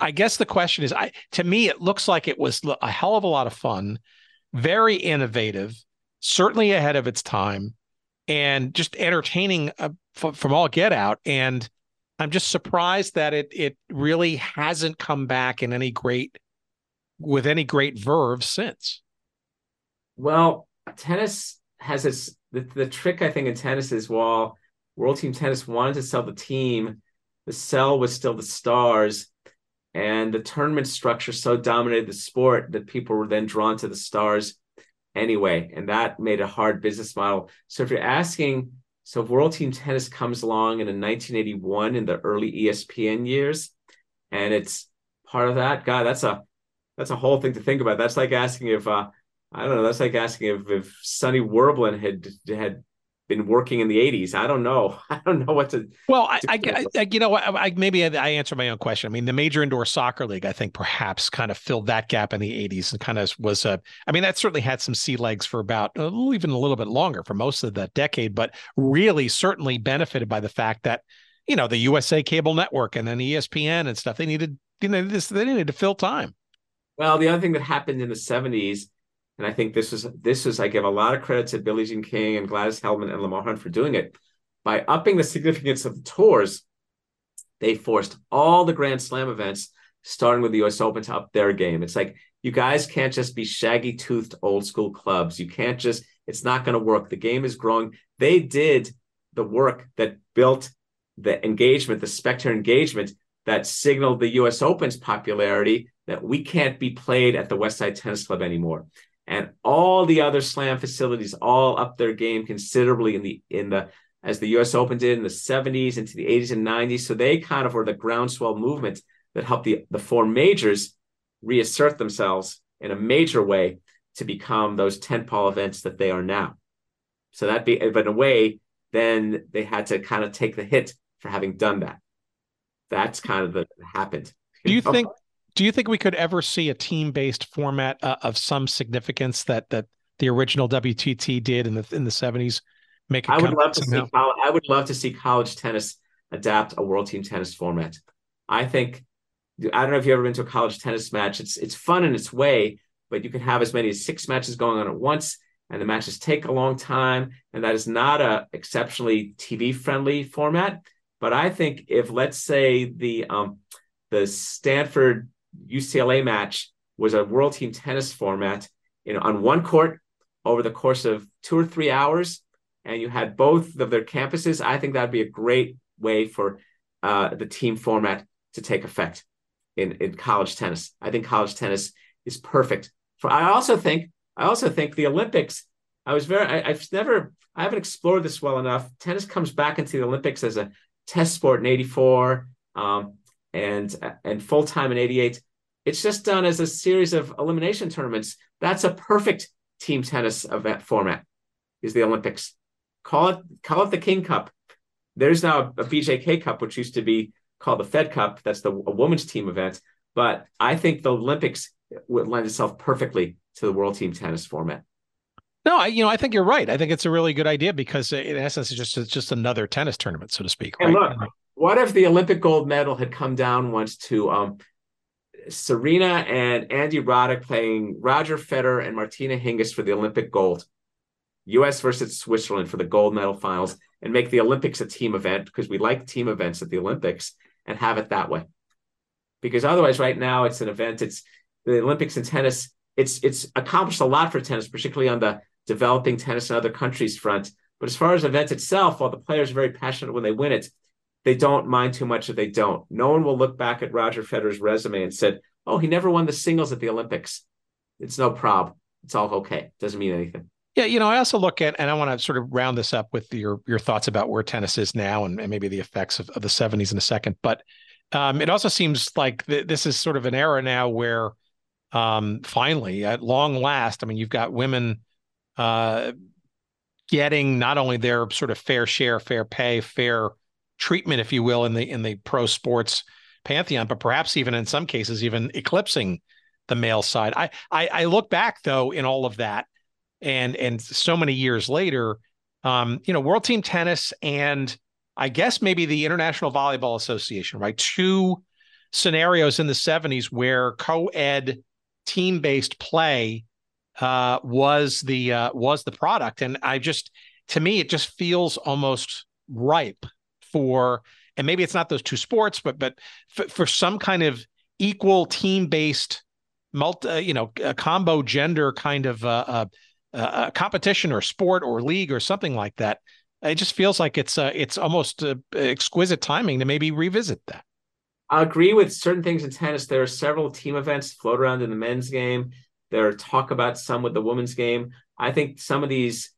I guess the question is, to me, it looks like it was a hell of a lot of fun, very innovative, certainly ahead of its time, and just entertaining from all get out. And I'm just surprised that it really hasn't come back in any great verve since. Well, tennis has this, the trick I think in tennis is, well, World Team Tennis wanted to sell the team. The sell was still the stars, and the tournament structure so dominated the sport that people were then drawn to the stars anyway. And that made a hard business model. So if you're asking So World Team Tennis comes along in 1981 in the early ESPN years, and it's part of that. God, that's a whole thing to think about. That's like asking if if Sonny Werblin had been working in the 80s. I don't know what to. Well, I answer my own question. I mean, the Major Indoor Soccer League, I think, perhaps kind of filled that gap in the 80s and kind of was a. I mean, that certainly had some sea legs for even a little bit longer for most of that decade, but really certainly benefited by the fact that, you know, the USA cable network and then ESPN and stuff, they needed to fill time. Well, the other thing that happened in the 70s. And I think this was, I give a lot of credit to Billie Jean King and Gladys Heldman and Lamar Hunt for doing it. By upping the significance of the tours, they forced all the Grand Slam events, starting with the US Open, to up their game. It's like, you guys can't just be shaggy-toothed old school clubs. You can't just, it's not going to work. The game is growing. They did the work that built the engagement, the spectator engagement that signaled the US Open's popularity, that we can't be played at the Westside Tennis Club anymore. And all the other slam facilities all up their game considerably as the U.S. Open did in the 70s into the 80s and 90s. So they kind of were the groundswell movement that helped the four majors reassert themselves in a major way to become those tentpole events that they are now. So but in a way, then they had to kind of take the hit for having done that. That's kind of what happened. Do you think we could ever see a team-based format of some significance that the original WTT did in the 70s? I would love to see college tennis adapt a World Team Tennis format. I don't know if you've ever been to a college tennis match. It's fun in its way, but you can have as many as 6 matches going on at once, and the matches take a long time, and that is not a exceptionally TV-friendly format. But I think if, let's say, the Stanford UCLA match was a World Team Tennis format, you know, on one court over the course of 2 or 3 hours, and you had both of their campuses, I think that'd be a great way for the team format to take effect in college tennis. I think college tennis is perfect. I also think the Olympics. I haven't explored this well enough. Tennis comes back into the Olympics as a test sport in '84. And full time in '88. It's just done as a series of elimination tournaments. That's a perfect team tennis event format. Is the Olympics? Call it the King Cup. There's now a BJK Cup, which used to be called the Fed Cup. That's a women's team event. But I think the Olympics would lend itself perfectly to the World Team Tennis format. No, I think you're right. I think it's a really good idea because in essence, it's just another tennis tournament, so to speak. Right? And look. What if the Olympic gold medal had come down once to Serena and Andy Roddick playing Roger Federer and Martina Hingis for the Olympic gold, U.S. versus Switzerland for the gold medal finals, and make the Olympics a team event because we like team events at the Olympics, and have it that way? Because otherwise, right now it's an event. It's the Olympics in tennis. It's accomplished a lot for tennis, particularly on the developing tennis in other countries front. But as far as the event itself, while the players are very passionate when they win it, they don't mind too much if they don't. No one will look back at Roger Federer's resume and said, oh, he never won the singles at the Olympics. It's no problem. It's all okay. It doesn't mean anything. Yeah, I also look at, and I want to sort of round this up with your thoughts about where tennis is now and maybe the effects of the 70s in a second. But it also seems like this is sort of an era now where finally, at long last, I mean, you've got women getting not only their sort of fair share, fair pay, fair treatment, if you will, in the pro sports pantheon, but perhaps even in some cases, even eclipsing the male side. I look back though in all of that, and so many years later, World Team Tennis and I guess maybe the International Volleyball Association, right? 2 scenarios in the 70s where co-ed team-based play was the product, and to me it feels almost ripe. And maybe it's not those 2 sports, but for some kind of equal team-based combo gender kind of competition or sport or league or something like that. It just feels like it's almost exquisite timing to maybe revisit that. I agree with certain things in tennis. There are several team events float around in the men's game. There are talk about some with the women's game. I think some of these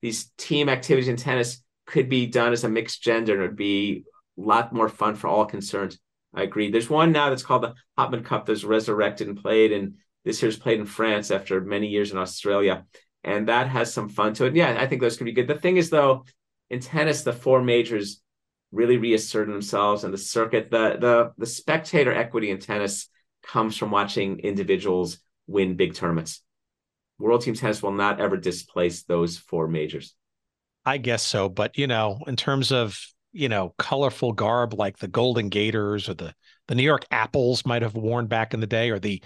these team activities in tennis could be done as a mixed gender, and it would be a lot more fun for all concerned. I agree. There's one now that's called the Hopman Cup that's resurrected and played, and this year's played in France after many years in Australia. And that has some fun to it. Yeah, I think those could be good. The thing is, though, in tennis, the four majors really reasserted themselves, and the circuit, the spectator equity in tennis comes from watching individuals win big tournaments. World Team Tennis will not ever displace those four majors. I guess so. But, you know, in terms of, you know, colorful garb like the Golden Gators or the New York Apples might have worn back in the day, or the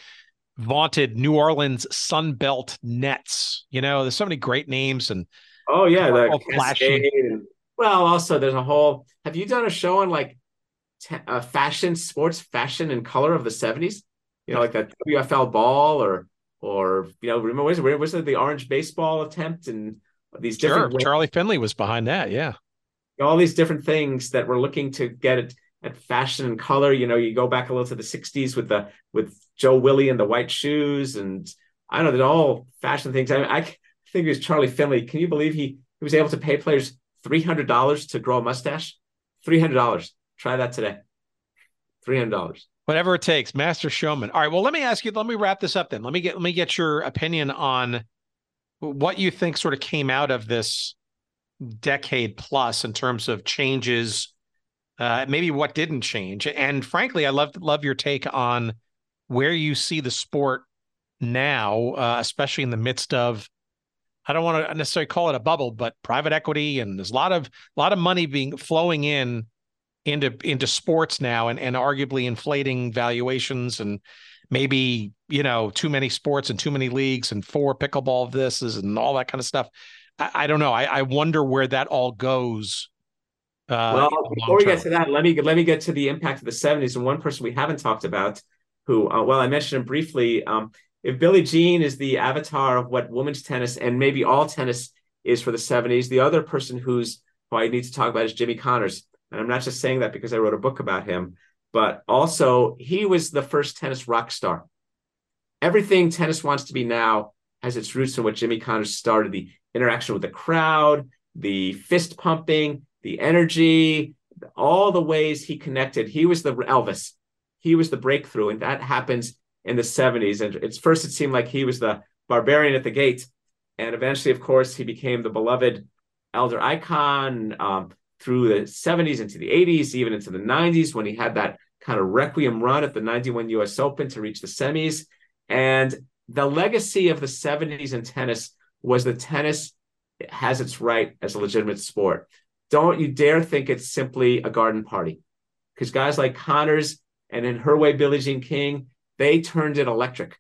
vaunted New Orleans Sunbelt Nets. You know, there's so many great names. And oh, yeah. Well, also, there's a whole, have you done a show on like fashion, sports fashion and color of the 70s? You know, like that WFL ball or, you know, remember, was it the orange baseball attempt and these different ways. Charlie Finley was behind that. Yeah. All these different things that we're looking to get at fashion and color. You know, you go back a little to the 60s with Joe Willie and the white shoes, and I don't know, they're all fashion things. I think it was Charlie Finley. Can you believe he was able to pay players $300 to grow a mustache? $300. Try that today. $300. Whatever it takes. Master showman. All right. Well, let me wrap this up then. Let me get your opinion on what you think sort of came out of this decade plus in terms of changes, maybe what didn't change. And frankly, I love your take on where you see the sport now, especially in the midst of, I don't want to necessarily call it a bubble, but private equity, and there's a lot of money being flowing into sports now, and arguably inflating valuations, and maybe, you know, too many sports and too many leagues and four pickleball this is and all that kind of stuff. I don't know. I wonder where that all goes. Well, before we get to that, let me get to the impact of the 70s. And one person we haven't talked about who, I mentioned him briefly. If Billie Jean is the avatar of what women's tennis and maybe all tennis is for the 70s, the other person who I need to talk about is Jimmy Connors. And I'm not just saying that because I wrote a book about him, but also he was the first tennis rock star. Everything tennis wants to be now has its roots in what Jimmy Connors started: the interaction with the crowd, the fist pumping, the energy, all the ways he connected. He was the Elvis. He was the breakthrough. And that happens in the 70s. And at first, it seemed like he was the barbarian at the gate. And eventually, of course, he became the beloved elder icon through the 70s, into the 80s, even into the 90s, when he had that kind of requiem run at the 91 US Open to reach the semis. And the legacy of the 70s in tennis was that tennis has its right as a legitimate sport. Don't you dare think it's simply a garden party, because guys like Connors and, in her way, Billie Jean King, they turned it electric.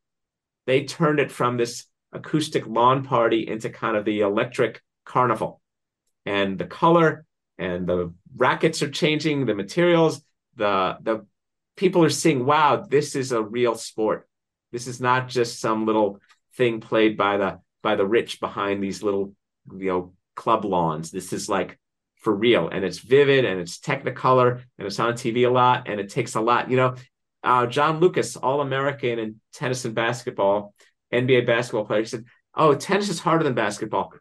They turned it from this acoustic lawn party into kind of the electric carnival. And the color and the rackets are changing, the materials, the people are seeing, wow, this is a real sport. This is not just some little thing played by the rich behind these little, you know, club lawns. This is like for real, and it's vivid, and it's technicolor, and it's on TV a lot, and it takes a lot. You know, John Lucas, All-American in tennis and basketball, NBA basketball player, he said, "Oh, tennis is harder than basketball.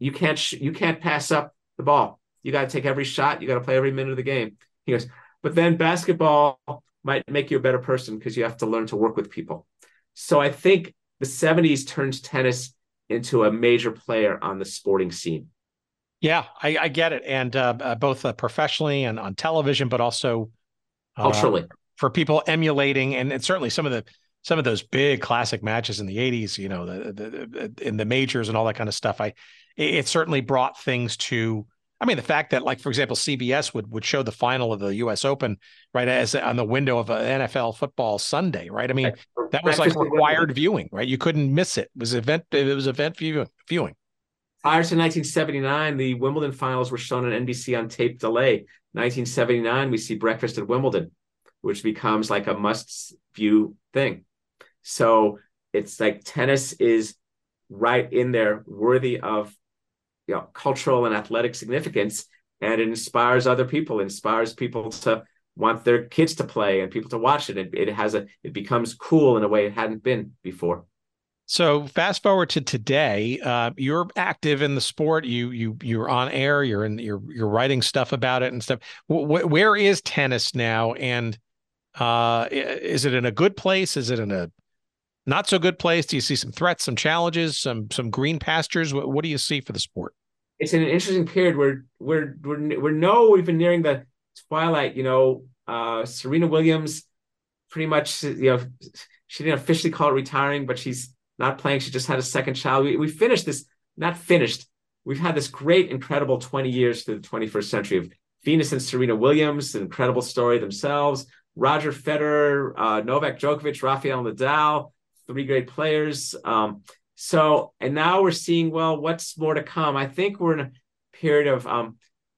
You can't pass up the ball. You got to take every shot. You got to play every minute of the game." He goes, "But then basketball might make you a better person because you have to learn to work with people." So I think the 70s turns tennis into a major player on the sporting scene. Yeah, I get it. And both professionally and on television, but also culturally, for people emulating. And certainly some of those big classic matches in the 80s, you know, in the majors and all that kind of stuff. It certainly brought things to, I mean, the fact that, like, for example, CBS would show the final of the US Open, right, as on the window of an NFL football Sunday, right? I mean, that was like required viewing, right? You couldn't miss it. It was event viewing. Prior to 1979, the Wimbledon finals were shown on NBC on tape delay. 1979, we see Breakfast at Wimbledon, which becomes like a must-view thing. So it's like tennis is right in there, worthy of, you know, cultural and athletic significance, and it inspires other people. It inspires people to want their kids to play and people to watch it. It becomes cool in a way it hadn't been before. So fast forward to today, you're active in the sport. You're on air. You're writing stuff about it and stuff. Where is tennis now? And is it in a good place? Is it in a not so good place? Do you see some threats, some challenges, some green pastures? What do you see for the sport? It's an interesting period where we've been nearing the twilight. You know, Serena Williams, pretty much, you know, she didn't officially call it retiring, but she's not playing. She just had a second child. We've had this great, incredible 20 years to the 21st century of Venus and Serena Williams, an incredible story themselves. Roger Federer, Novak Djokovic, Rafael Nadal, three great players. And now we're seeing, well, what's more to come? I think we're in a period of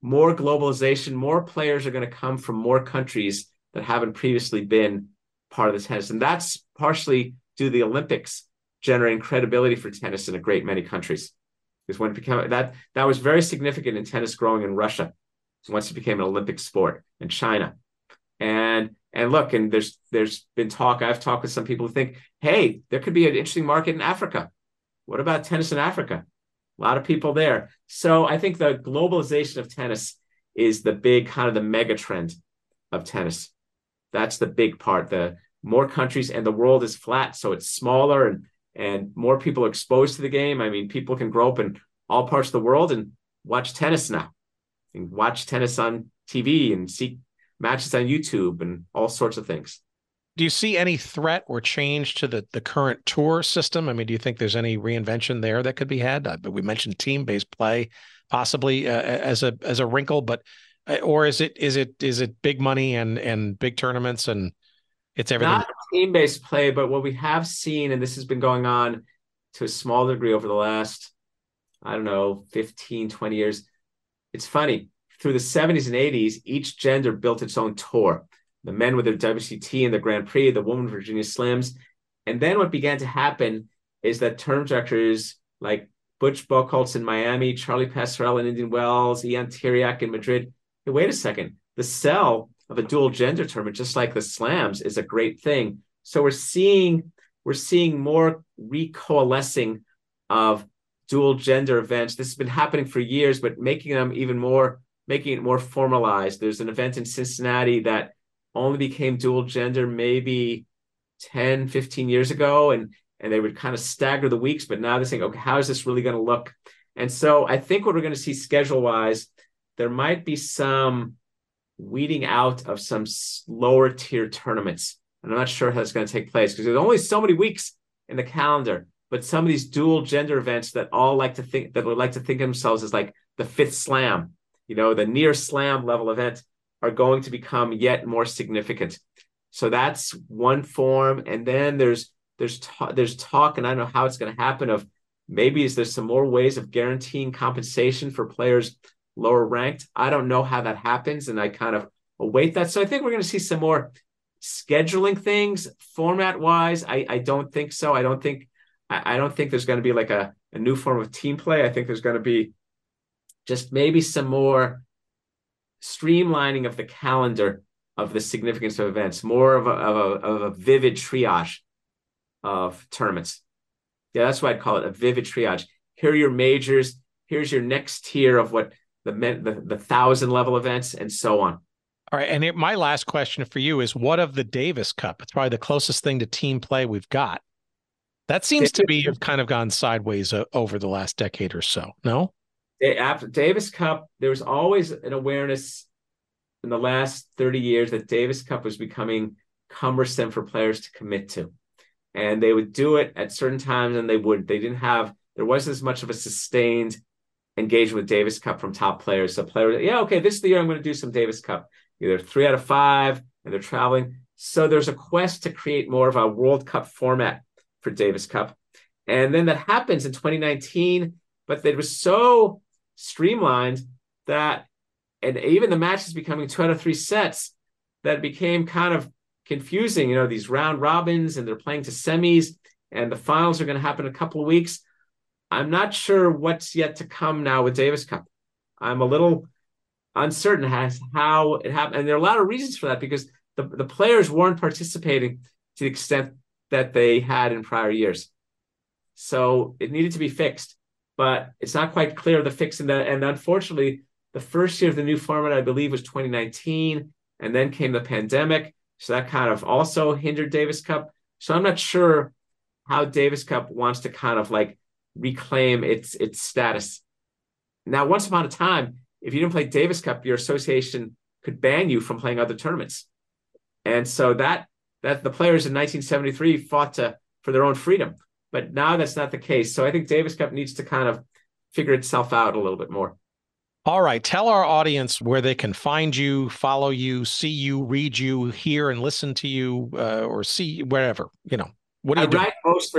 more globalization. More players are going to come from more countries that haven't previously been part of the tennis. And that's partially due to the Olympics generating credibility for tennis in a great many countries. Because when it became, that was very significant in tennis growing in Russia once it became an Olympic sport, and China. And look, and there's been talk. I've talked with some people who think, hey, there could be an interesting market in Africa. What about tennis in Africa? A lot of people there. So I think the globalization of tennis is the big kind of the mega trend of tennis. That's the big part. The more countries, and the world is flat, so it's smaller and more people are exposed to the game. I mean, people can grow up in all parts of the world and watch tennis now, and watch tennis on TV and see matches on YouTube and all sorts of things. Do you see any threat or change to the current tour system? I mean, do you think there's any reinvention there that could be had? But we mentioned team-based play, possibly as a wrinkle, but or is it big money and big tournaments and it's everything? Not team-based play, but what we have seen, and this has been going on to a small degree over the last, I don't know, 15, 20 years. It's funny. Through the 70s and 80s, each gender built its own tour. The men with their WCT and the Grand Prix, the women Virginia Slims. And then what began to happen is that term directors like Butch Buchholz in Miami, Charlie Passerell in Indian Wells, Ian Tiriac in Madrid. Hey, wait a second. The sell of a dual gender tournament, just like the slams, is a great thing. So we're seeing more recoalescing of dual gender events. This has been happening for years, but making it more formalized. There's an event in Cincinnati that only became dual gender maybe 10, 15 years ago. And they would kind of stagger the weeks, but now they're saying, okay, how is this really going to look? And so I think what we're going to see schedule wise, there might be some weeding out of some lower tier tournaments. And I'm not sure how that's going to take place because there's only so many weeks in the calendar, but some of these dual gender events that would like to think of themselves as like the fifth slam, you know, the near slam level event, are going to become yet more significant. So that's one form. And then there's talk, and I don't know how it's going to happen, of maybe is there some more ways of guaranteeing compensation for players lower ranked. I don't know how that happens, and I kind of await that. So I think we're going to see some more scheduling things format wise. I don't think so. I don't think there's going to be like a new form of team play. I think there's going to be just maybe some more streamlining of the calendar of the significance of events, more of a vivid triage of tournaments. Yeah, that's why I'd call it a vivid triage. Here are your majors. Here's your next tier of what the 1,000 level events and so on. All right. And my last question for you is, what of the Davis Cup? It's probably the closest thing to team play we've got. That seems to be kind of gone sideways over the last decade or so. No? After Davis Cup, there was always an awareness in the last 30 years that Davis Cup was becoming cumbersome for players to commit to. And they would do it at certain times and they wouldn't. There wasn't as much of a sustained engagement with Davis Cup from top players. So players, yeah, okay, this is the year I'm going to do some Davis Cup. Either 3 out of 5 and they're traveling. So there's a quest to create more of a World Cup format for Davis Cup. And then that happens in 2019, but it was so streamlined that, and even the matches becoming 2 out of 3 sets, that became kind of confusing. You know, these round robins, and they're playing to semis, and the finals are going to happen in a couple of weeks. I'm not sure what's yet to come now with Davis Cup. I'm a little uncertain as how it happened, and there are a lot of reasons for that, because the players weren't participating to the extent that they had in prior years. So it needed to be fixed, but it's not quite clear the fix in that. And unfortunately, the first year of the new format, I believe, was 2019, and then came the pandemic. So that kind of also hindered Davis Cup. So I'm not sure how Davis Cup wants to kind of like reclaim its status. Now, once upon a time, if you didn't play Davis Cup, your association could ban you from playing other tournaments. And so that the players in 1973 fought for their own freedom. But now that's not the case. So I think Davis Cup needs to kind of figure itself out a little bit more. All right. Tell our audience where they can find you, follow you, see you, read you, hear and listen to you, or see wherever, you know. What do you do?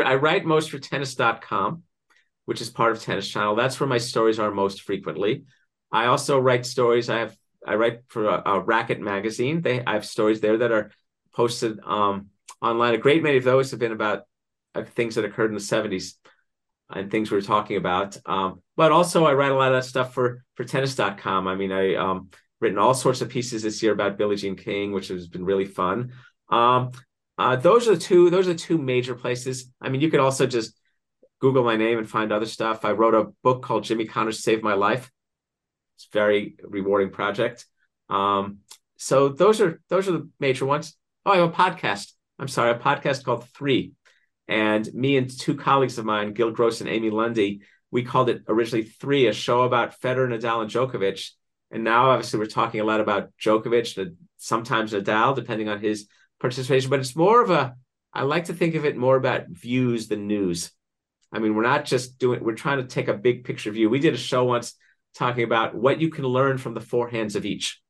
I write most for Tennis.com, which is part of Tennis Channel. That's where my stories are most frequently. I also write stories. I write for a Racquet Magazine. I have stories there that are posted online. A great many of those have been about things that occurred in the 70s and things we were talking about. But also I write a lot of that stuff for Tennis.com. I mean, I've written all sorts of pieces this year about Billie Jean King, which has been really fun. Those are the two major places. I mean, you could also just Google my name and find other stuff. I wrote a book called Jimmy Connors Saved My Life. It's a very rewarding project. So those are the major ones. Oh, I have a podcast. I'm sorry, a podcast called Three. And me and two colleagues of mine, Gil Gross and Amy Lundy, we called it originally Three, a show about Federer, Nadal, and Djokovic. And now, obviously, we're talking a lot about Djokovic, sometimes Nadal, depending on his participation. But it's more of I like to think of it more about views than news. I mean, we're trying to take a big picture view. We did a show once talking about what you can learn from the forehands of each,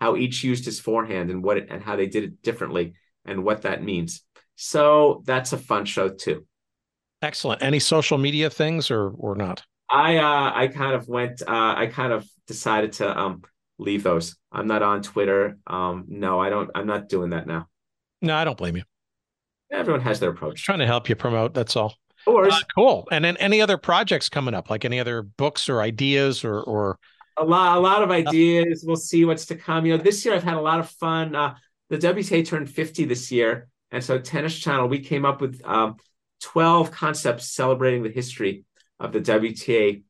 how each used his forehand and how they did it differently and what that means. So that's a fun show too. Excellent. Any social media things or not? I kind of decided to leave those. I'm not on Twitter. No, I don't. I'm not doing that now. No, I don't blame you. Everyone has their approach. I'm trying to help you promote. That's all. Of course. Cool. And then any other projects coming up, like any other books or ideas or a lot of ideas. We'll see what's to come. You know, this year I've had a lot of fun. The WTA turned 50 this year. And so Tennis Channel, we came up with 12 concepts celebrating the history of the WTA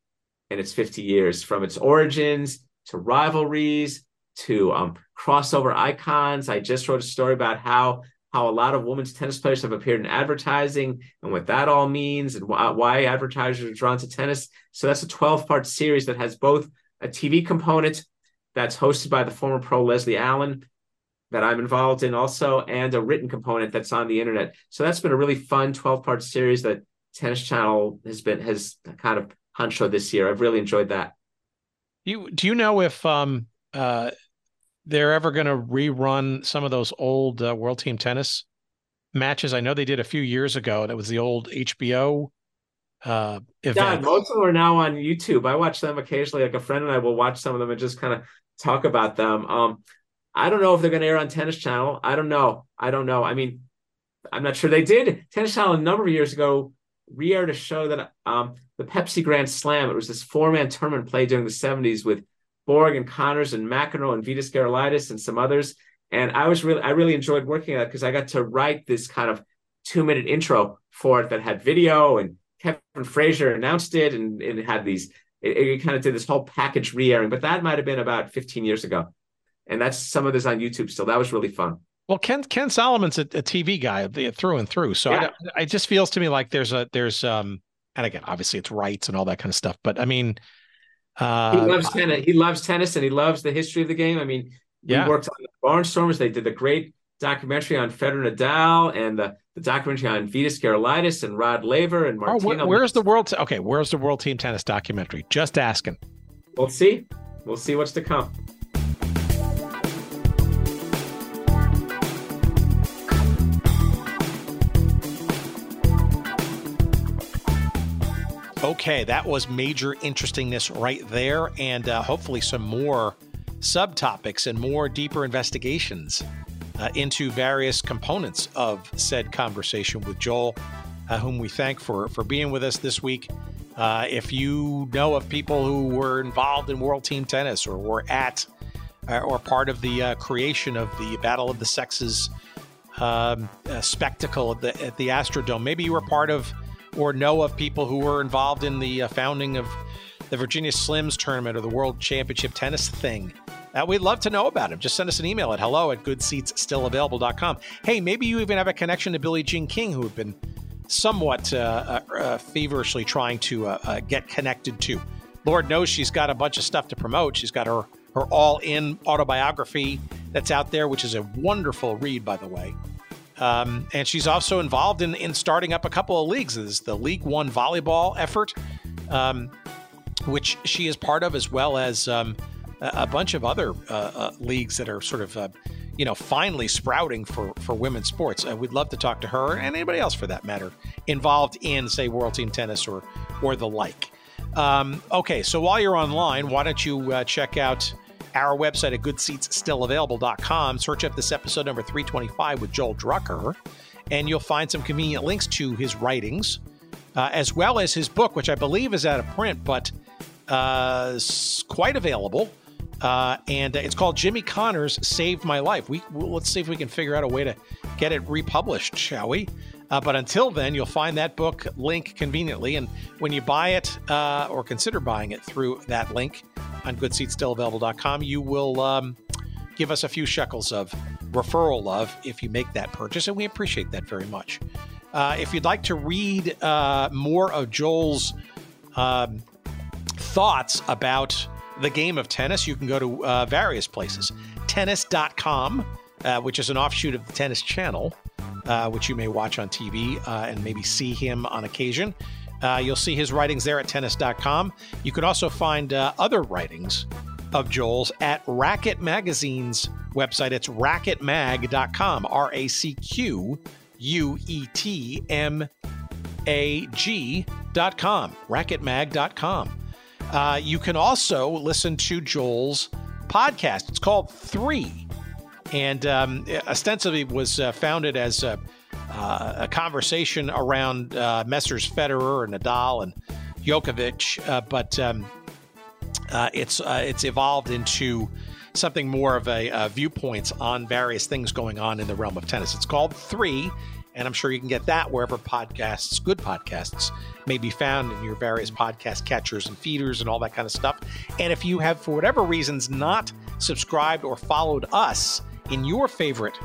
and its 50 years, from its origins to rivalries to crossover icons. I just wrote a story about how a lot of women's tennis players have appeared in advertising and what that all means and why advertisers are drawn to tennis. So that's a 12-part series that has both a TV component that's hosted by the former pro Leslie Allen that I'm involved in also, and a written component that's on the internet. So that's been a really fun 12-part series that Tennis Channel has kind of honchoed this year. I've really enjoyed that. Do you know if they're ever going to rerun some of those old World Team Tennis matches? I know they did a few years ago. That was the old HBO event. Yeah, most of them are now on YouTube. I watch them occasionally. Like a friend and I will watch some of them and just kind of talk about them. I don't know if they're going to air on Tennis Channel. I don't know. I mean, I'm not sure. They did. Tennis Channel a number of years ago re-aired a show that the Pepsi Grand Slam. It was this four-man tournament play during the 70s with Borg and Connors and McEnroe and Vitas Gerulaitis and some others. And I really enjoyed working on it because I got to write this kind of 2-minute intro for it that had video, and Kevin Frazier announced it and it had these. It kind of did this whole package re-airing, but that might have been about 15 years ago. And that's some of this on YouTube still. That was really fun. Well, Ken Solomon's a TV guy through and through. So yeah. It just feels to me like there's and again, obviously it's rights and all that kind of stuff. But I mean, he loves tennis. He loves tennis and he loves the history of the game. I mean, yeah. He worked on the Barnstormers. They did the great documentary on Federer Nadal and the documentary on Vitas Gerulaitis and Rod Laver and Martino. Where's the World Team Tennis documentary? Just asking. We'll see. We'll see what's to come. Okay, that was major interestingness right there, and hopefully some more subtopics and more deeper investigations into various components of said conversation with Joel, whom we thank for being with us this week. If you know of people who were involved in World Team Tennis or were at or part of the creation of the Battle of the Sexes spectacle at the Astrodome, maybe you were part of or know of people who were involved in the founding of the Virginia Slims tournament or the World Championship Tennis thing, we'd love to know about him. Just send us an email at hello@goodseatsstillavailable.com. Hey, maybe you even have a connection to Billie Jean King, who have been somewhat feverishly trying to get connected to. Lord knows she's got a bunch of stuff to promote. She's got her all-in autobiography that's out there, which is a wonderful read, by the way. And she's also involved in starting up a couple of leagues. There's the League One volleyball effort, which she is part of, as well as a bunch of other leagues that are sort of, finally sprouting for women's sports. We'd love to talk to her and anybody else, for that matter, involved in, say, World Team Tennis or the like. Okay, so while you're online, why don't you check out our website at goodseatsstillavailable.com. Search up this episode number 325 with Joel Drucker, and you'll find some convenient links to his writings, as well as his book, which I believe is out of print, but is quite available. And it's called Jimmy Connors Saved My Life. Let's see if we can figure out a way to get it republished, shall we? But until then, you'll find that book link conveniently. And when you buy it or consider buying it through that link on goodseatsstillavailable.com, you will give us a few shekels of referral love if you make that purchase. And we appreciate that very much. If you'd like to read more of Joel's thoughts about the game of tennis, you can go to various places. Tennis.com, which is an offshoot of the Tennis Channel, which you may watch on TV and maybe see him on occasion. You'll see his writings there at Tennis.com. You can also find other writings of Joel's at Racquet Magazine's website. It's racquetmag.com, RACQUETMAG.com, racquetmag.com. You can also listen to Joel's podcast. It's called Three, and ostensibly was founded as a conversation around Messrs. Federer and Nadal and Djokovic, but it's evolved into something more of a viewpoints on various things going on in the realm of tennis. It's called Three, and I'm sure you can get that wherever podcasts, good podcasts, may be found, in your various podcast catchers and feeders and all that kind of stuff. And if you have, for whatever reasons, not subscribed or followed us in your favorite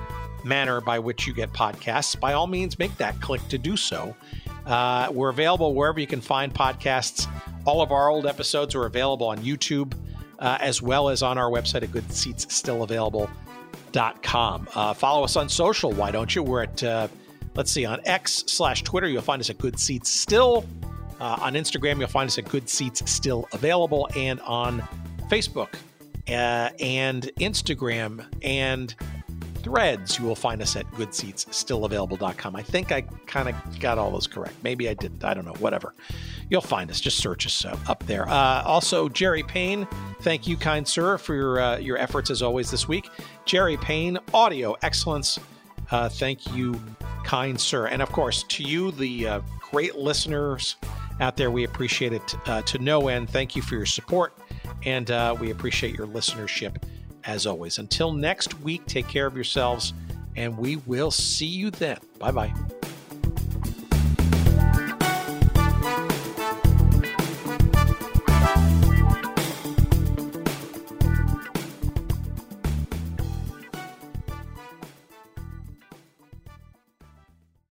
manner by which you get podcasts, by all means, make that click to do so. We're available wherever you can find podcasts. All of our old episodes are available on YouTube, as well as on our website at goodseatsstillavailable.com. Follow us on social, why don't you? We're at... let's see, on X/Twitter, you'll find us at Good Seats Still. On Instagram, you'll find us at Good Seats Still Available. And on Facebook and Instagram and Threads, you will find us at goodseatsstillavailable.com. I think I kind of got all those correct. Maybe I didn't. I don't know. Whatever. You'll find us. Just search us up there. Also, Jerry Payne, thank you, kind sir, for your efforts as always this week. Jerry Payne, audio excellence. Thank you, kind sir. And of course, to you, the great listeners out there, we appreciate it to no end. Thank you for your support, and we appreciate your listenership as always. Until next week, take care of yourselves, and we will see you then. Bye-bye.